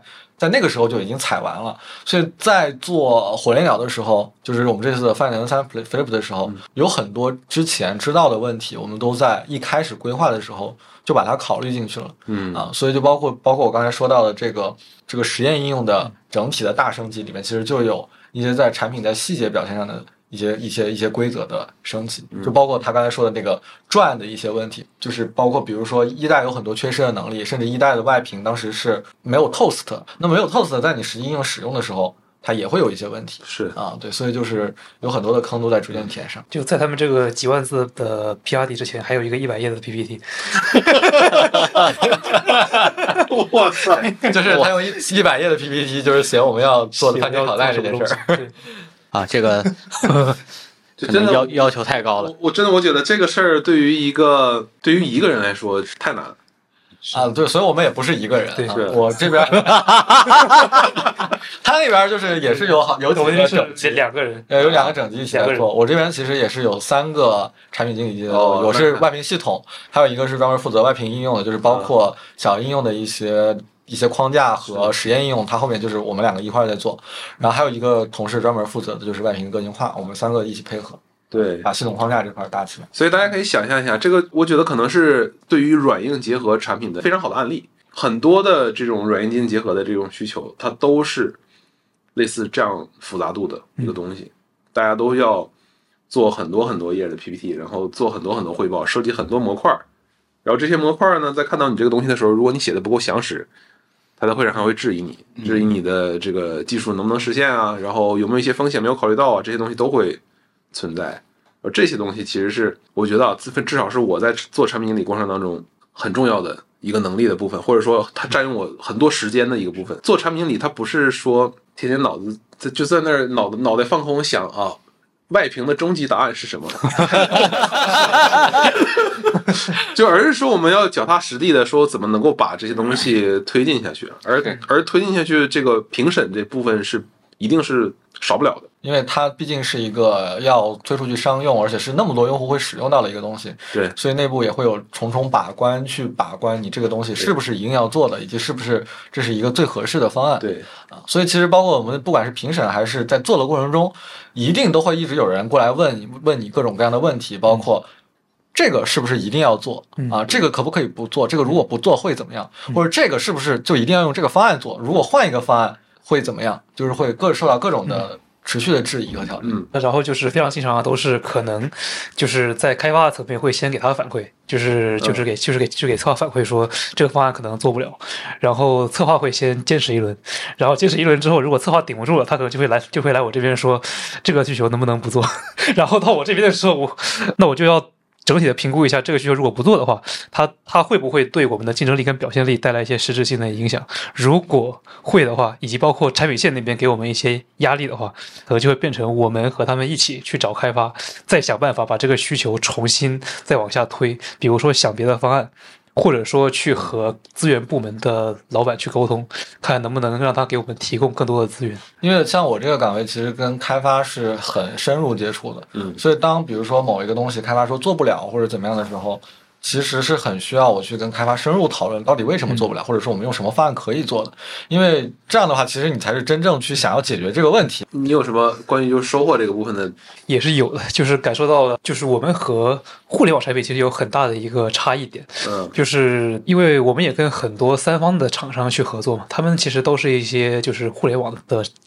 那个时候就已经踩完了。所以在做火烈鸟的时候，就是我们这次的 Find N3 Flip 的时候，有很多之前知道的问题，我们都在一开始规划的时候就把它考虑进去了。所以就包括我刚才说到的这个实验应用的整体的大升级里面，其实就有一些在产品在细节表现上的一些规则的升级，就包括他刚才说的那个转的一些问题，就是包括比如说一代有很多缺失的能力，甚至一代的外屏当时是没有 toast， 那没有 toast 在你实际应用使用的时候，它也会有一些问题。是啊，对，所以就是有很多的坑都在逐渐填上。就在他们这个几万字的 PRD 之前，还有一个100页的 PPT。哇塞！就是他用100页的 PPT， 就是写我们要做的番茄炒蛋这件事儿。啊，这个可能要求太高了。我真的我觉得这个事儿对于一个人来说太难了。啊，对，所以我们也不是一个人、啊。我这边，他那边就是也是有几个整机，两个人，有两个整机一起来做。我这边其实也是有3个产品经理，我是外屏系统，还有一个是专门负责外屏应用的，就是包括小应用的一些框架和实验应用，它后面就是我们2个一块在做。然后还有一个同事专门负责的就是外屏个性化，我们3个一起配合。对，把系统框架这块搭起来。所以大家可以想象一下，这个我觉得可能是对于软硬结合产品的非常好的案例。很多的这种软硬结合的这种需求，它都是类似这样复杂度的一个东西。大家都要做很多很多页的 PPT， 然后做很多很多汇报，收集很多模块。然后这些模块呢，在看到你这个东西的时候，如果你写的不够详实，它的会上还会质疑你，质疑你的这个技术能不能实现啊，然后有没有一些风险没有考虑到啊，这些东西都会存在。而这些东西其实是我觉得至少是我在做产品经理过程当中很重要的一个能力的部分，或者说它占用我很多时间的一个部分。做产品里它不是说天天脑子就在那儿脑袋放空想啊外屏的终极答案是什么就而是说我们要脚踏实地的说怎么能够把这些东西推进下去，而推进下去这个评审这部分是一定是少不了的，因为它毕竟是一个要推出去商用，而且是那么多用户会使用到的一个东西，对，所以内部也会有重重把关去把关你这个东西是不是一定要做的，以及是不是这是一个最合适的方案，对啊，所以其实包括我们不管是评审还是在做的过程中，一定都会一直有人过来问你各种各样的问题，包括这个是不是一定要做啊？这个可不可以不做？这个如果不做会怎么样？或者这个是不是就一定要用这个方案做？如果换一个方案会怎么样？就是会受到各种的持续的质疑和挑战。嗯，然后就是非常经常都是可能就是在开发层面会先给他反馈，就是给策划反馈说这个方案可能做不了，然后策划会先坚持一轮，然后坚持一轮之后，如果策划顶不住了，他可能就会来我这边说这个需求能不能不做，然后到我这边的时候，那我就要整体的评估一下这个需求如果不做的话，它会不会对我们的竞争力跟表现力带来一些实质性的影响，如果会的话，以及包括产品线那边给我们一些压力的话，可能就会变成我们和他们一起去找开发，再想办法把这个需求重新再往下推，比如说想别的方案，或者说去和资源部门的老板去沟通，看能不能让他给我们提供更多的资源。因为像我这个岗位其实跟开发是很深入接触的，所以当比如说某一个东西开发说做不了或者怎么样的时候，其实是很需要我去跟开发深入讨论到底为什么做不了，或者说我们用什么方案可以做的，因为这样的话其实你才是真正去想要解决这个问题。你有什么关于就是收获这个部分的？也是有的，就是感受到了就是我们和互联网产品其实有很大的一个差异点，就是因为我们也跟很多三方的厂商去合作嘛，他们其实都是一些就是互联网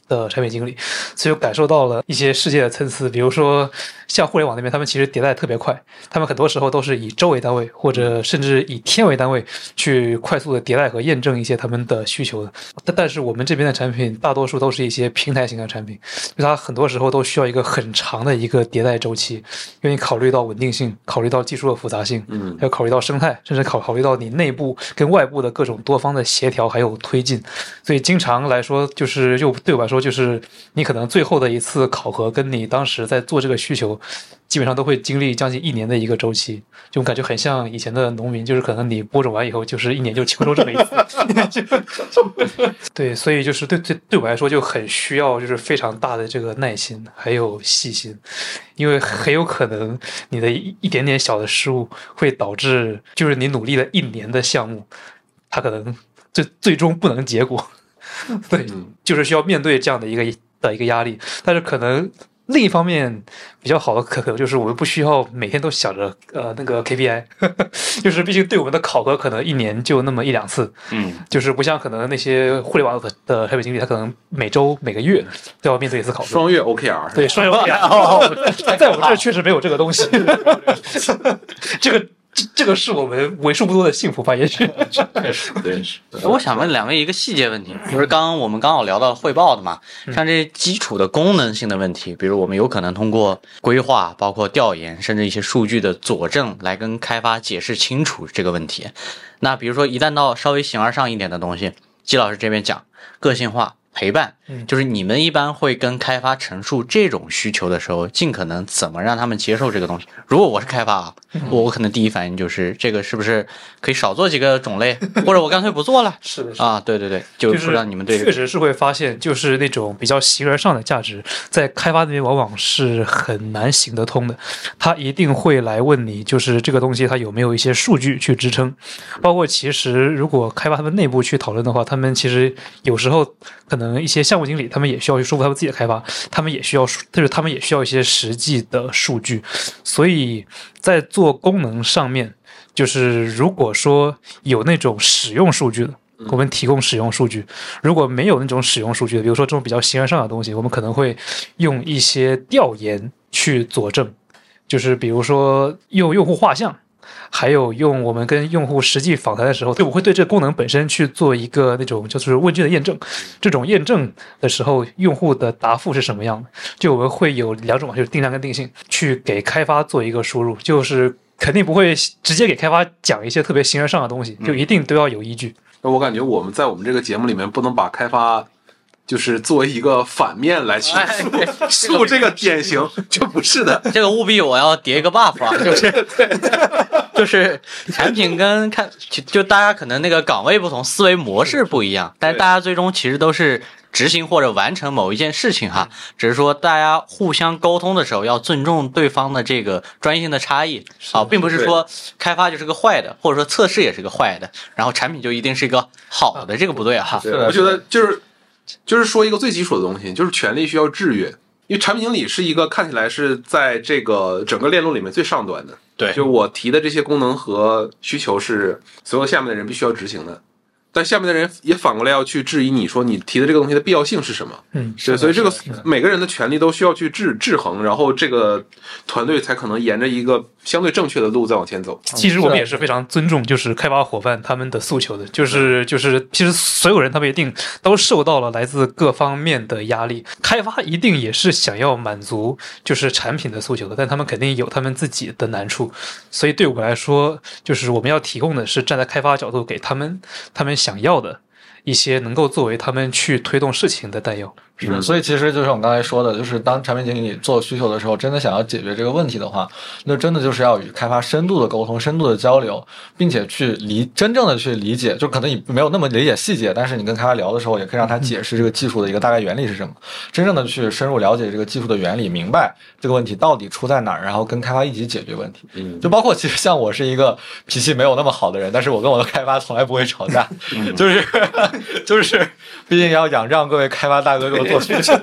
的产品经理，所以感受到了一些世界的参差。比如说像互联网那边他们其实迭代特别快，他们很多时候都是以周为单位或者甚至以天为单位去快速的迭代和验证一些他们的需求的，但是我们这边的产品大多数都是一些平台型的产品，就它很多时候都需要一个很长的一个迭代周期，因为你考虑到稳定性，考虑到技术的复杂性，要考虑到生态，甚至考虑到你内部跟外部的各种多方的协调还有推进，所以经常来说就是又对我来说就是你可能最后的一次考核跟你当时在做这个需求基本上都会经历将近一年的一个周期，就感觉很像以前的农民，就是可能你播种完以后，就是一年就秋收这么一次。对，所以就是对我来说就很需要就是非常大的这个耐心还有细心，因为很有可能你的一点点小的失误会导致就是你努力了一年的项目，它可能最终不能结果。对，就是需要面对这样的一个压力，但是可能。另一方面比较好的可能就是我们不需要每天都想着那个 KPI 就是毕竟对我们的考核可能一年就那么一两次，就是不像可能那些互联网的产品经理他可能每周每个月都要面对一次考核，双月 OKR 对双月 OKR 在我这确实没有这个东西这个是我们为数不多的幸福吧，也许。对，我想问两位一个细节问题，就是我们刚好聊到汇报的嘛，像这些基础的功能性的问题，比如我们有可能通过规划、包括调研，甚至一些数据的佐证来跟开发解释清楚这个问题。那比如说，一旦到稍微形而上一点的东西，季老师这边讲个性化。陪伴，就是你们一般会跟开发陈述这种需求的时候，尽可能怎么让他们接受这个东西。如果我是开发啊，我可能第一反应就是这个是不是可以少做几个种类，或者我干脆不做了。是的，啊，对对对，就是不让你们对、这个。确实是会发现，就是那种比较形而上的价值，在开发那边往往是很难行得通的。他一定会来问你，就是这个东西它有没有一些数据去支撑。包括其实如果开发他们内部去讨论的话，他们其实有时候可能。一些项目经理他们也需要去说服他们自己的开发，他们也需要一些实际的数据，所以在做功能上面，就是如果说有那种使用数据的，我们提供使用数据；如果没有那种使用数据的，比如说这种比较形而上的东西，我们可能会用一些调研去佐证，就是比如说用用户画像。还有用我们跟用户实际访谈的时候，我会对这个功能本身去做一个那种就是问卷的验证，这种验证的时候用户的答复是什么样的，就我们会有两种，就是定量跟定性去给开发做一个输入，就是肯定不会直接给开发讲一些特别形而上的东西，就一定都要有依据。我感觉我们在我们这个节目里面不能把开发就是作为一个反面来去树这个典型，这不是的，这个务必我要叠一个 buff 啊，就是产品跟看就大家可能那个岗位不同，思维模式不一样，但是大家最终其实都是执行或者完成某一件事情哈，只是说大家互相沟通的时候要尊重对方的这个专业性的差异啊，并不是说开发就是个坏的，或者说测试也是个坏的，然后产品就一定是一个好的，这个不对哈。我觉得就是说一个最基础的东西，就是权力需要制约，因为产品经理是一个看起来是在这个整个链路里面最上端的，对，就我提的这些功能和需求是所有下面的人必须要执行的。但下面的人也反过来要去质疑你说你提的这个东西的必要性是什么？嗯，对，所以这个每个人的权利都需要去制衡，然后这个团队才可能沿着一个相对正确的路再往前走。其实我们也是非常尊重就是开发伙伴他们的诉求的，就是其实所有人他们一定都受到了来自各方面的压力，开发一定也是想要满足就是产品的诉求的，但他们肯定有他们自己的难处，所以对我们来说，就是我们要提供的是站在开发角度给他们想要的一些能够作为他们去推动事情的弹药。是，所以其实就是我们刚才说的，就是当产品经理做需求的时候，真的想要解决这个问题的话，那真的就是要与开发深度的沟通、深度的交流，并且去真正的去理解，就可能你没有那么理解细节，但是你跟开发聊的时候，也可以让他解释这个技术的一个大概原理是什么，真正的去深入了解这个技术的原理，明白这个问题到底出在哪儿，然后跟开发一起解决问题。就包括其实像我是一个脾气没有那么好的人，但是我跟我的开发从来不会吵架，就是毕竟要仰仗各位开发大哥给我做需求，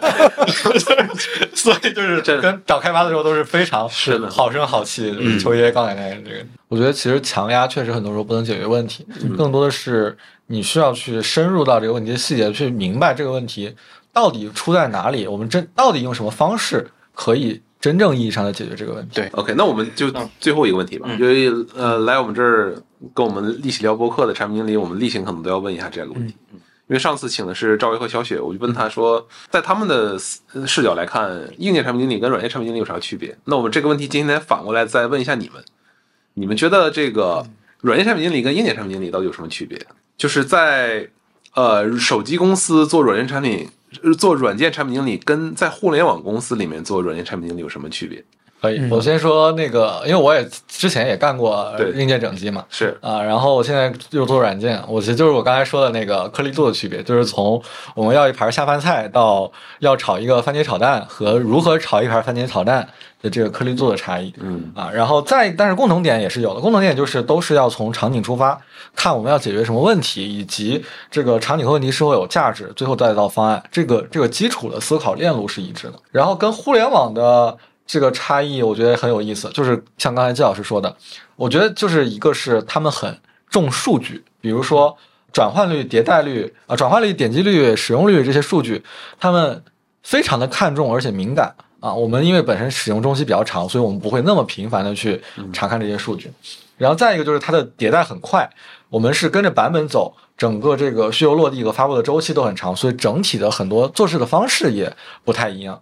所以就是跟找开发的时候都是非常好声好气的。求爷爷告奶奶，这个我觉得其实强压确实很多时候不能解决问题，更多的是你需要去深入到这个问题的细节，去明白这个问题到底出在哪里，我们到底用什么方式可以真正意义上的解决这个问题。对 ，OK， 那我们就最后一个问题吧，就是来我们这儿跟我们一起聊播客的产品经理，我们例行可能都要问一下这个问题。因为上次请的是赵薇和小雪，我就问他说，在他们的视角来看，硬件产品经理跟软件产品经理有啥区别？那我们这个问题今天反过来再问一下你们觉得这个软件产品经理跟硬件产品经理到底有什么区别？就是在手机公司做软件产品经理，跟在互联网公司里面做软件产品经理有什么区别？可以，我先说那个，因为我也之前也干过硬件整机嘛，是啊，然后我现在又做软件，我其实就是我刚才说的那个颗粒度的区别，就是从我们要一盘下饭菜到要炒一个番茄炒蛋和如何炒一盘番茄炒蛋的这个颗粒度的差异，然后但是共同点也是有的，共同点就是都是要从场景出发，看我们要解决什么问题，以及这个场景和问题是否有价值，最后再到方案，这个基础的思考链路是一致的。然后跟互联网的这个差异我觉得很有意思，就是像刚才季老师说的，我觉得就是一个是他们很重数据，比如说转换率、迭代率啊、转换率、点击率、使用率这些数据，他们非常的看重而且敏感啊。我们因为本身使用周期比较长，所以我们不会那么频繁的去查看这些数据。然后再一个就是它的迭代很快，我们是跟着版本走，整个这个需求落地和发布的周期都很长，所以整体的很多做事的方式也不太一样。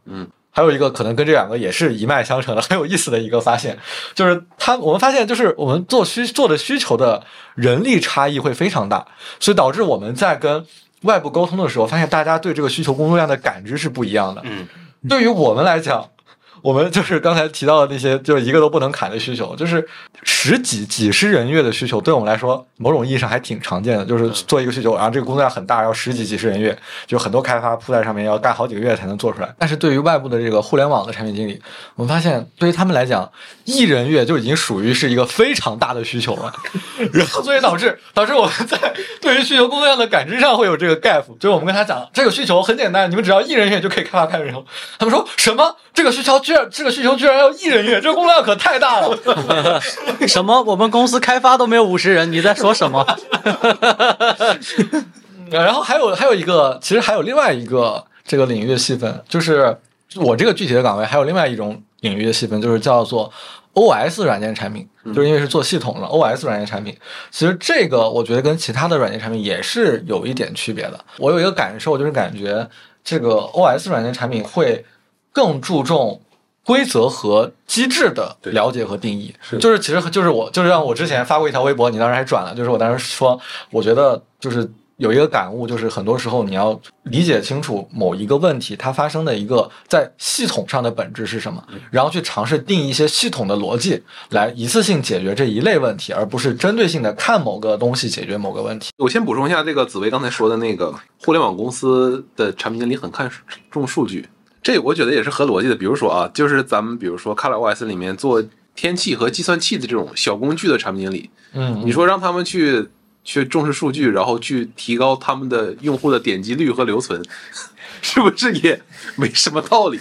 还有一个可能跟这两个也是一脉相承的很有意思的一个发现，就是我们发现就是我们做的需求的人力差异会非常大，所以导致我们在跟外部沟通的时候，发现大家对这个需求工作量的感知是不一样的。对于我们来讲，我们就是刚才提到的那些就是一个都不能砍的需求，就是几十人月的需求，对我们来说某种意义上还挺常见的，就是做一个需求，然后这个工作量很大，要十几十人月，就很多开发铺在上面要干好几个月才能做出来。但是对于外部的这个互联网的产品经理，我们发现对于他们来讲，一人月就已经属于是一个非常大的需求了，然后所以导致我们在对于需求工作量的感知上会有这个 gap， 就是我们跟他讲这个需求很简单，你们只要一人月就可以开发开源，他们说什么这个需求居然要一人月，这工作量可太大了。什么？我们公司开发都没有50人，你在说什么？然后还有一个，其实还有另外一个这个领域的细分，就是我这个具体的岗位还有另外一种领域的细分，就是叫做 OS 软件产品，就是因为是做系统的 OS 软件产品。其实这个我觉得跟其他的软件产品也是有一点区别的。我有一个感受，就是感觉这个 OS 软件产品会更注重规则和机制的了解和定义，就是其实就是我就是让我之前发过一条微博，你当时还转了，就是我当时说，我觉得就是有一个感悟，就是很多时候你要理解清楚某一个问题它发生的一个在系统上的本质是什么，然后去尝试定一些系统的逻辑来一次性解决这一类问题，而不是针对性的看某个东西解决某个问题。我先补充一下这个紫薇刚才说的那个互联网公司的产品经理很看重数据，这我觉得也是合逻辑的。比如说啊，就是咱们比如说 ColorOS 里面做天气和计算器的这种小工具的产品经理，你说让他们去重视数据，然后去提高他们的用户的点击率和留存，是不是也没什么道理？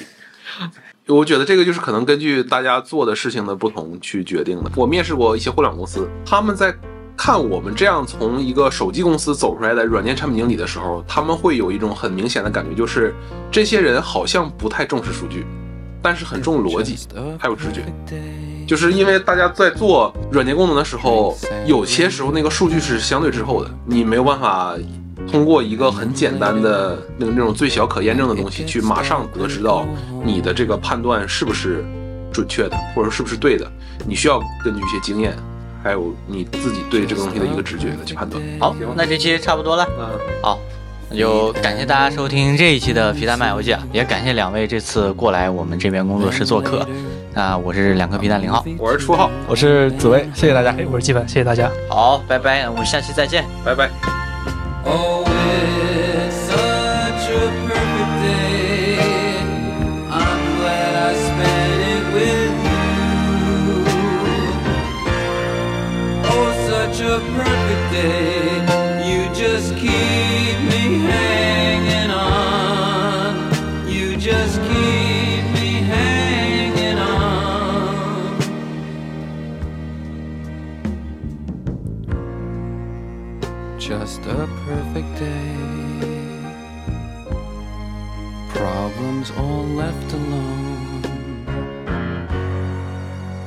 我觉得这个就是可能根据大家做的事情的不同去决定的。我面试过一些互联网公司，他们在看我们这样从一个手机公司走出来的软件产品经理的时候，他们会有一种很明显的感觉，就是这些人好像不太重视数据，但是很重逻辑还有直觉。就是因为大家在做软件功能的时候，有些时候那个数据是相对滞后的，你没有办法通过一个很简单的那种最小可验证的东西去马上得知到你的这个判断是不是准确的或者是不是对的，你需要根据一些经验还有你自己对这个东西的一个直觉的去判断。好，那这期差不多了。好，那就感谢大家收听这一期的皮蛋漫游记啊，也感谢两位这次过来我们这边工作室做客。那我是两颗皮蛋零号，我是初号，我是紫薇，谢谢大家。我是纪凡，谢谢大家。好，拜拜，我们下期再见，拜拜。A perfect day, you just keep me hanging on, you just keep me hanging on, just a perfect day, problems all left alone,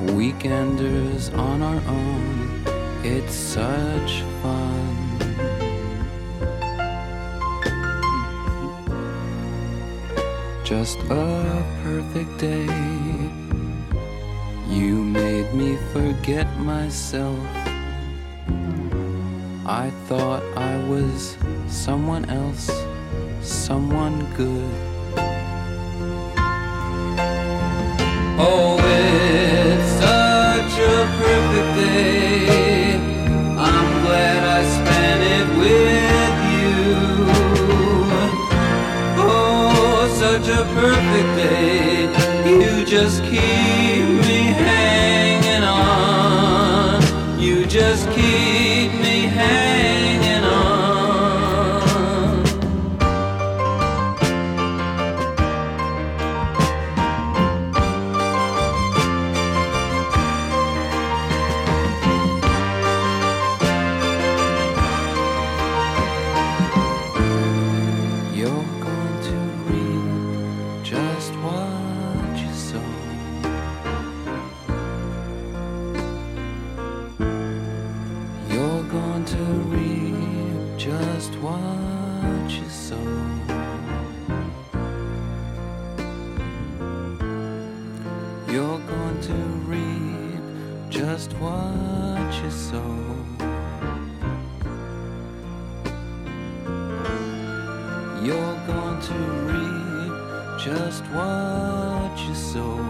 weekenders on our own.It's such fun. Just a perfect day. You made me forget myself. I thought I was someone else, someone good. Oh, it's such a perfect day.Such a perfect day, you just keep me hanging on, you just keep me hanging on. You're going to read just what you saw. You're going to reap just what you sow. You're going to reap just what you sow. You're going to reap just what you sow.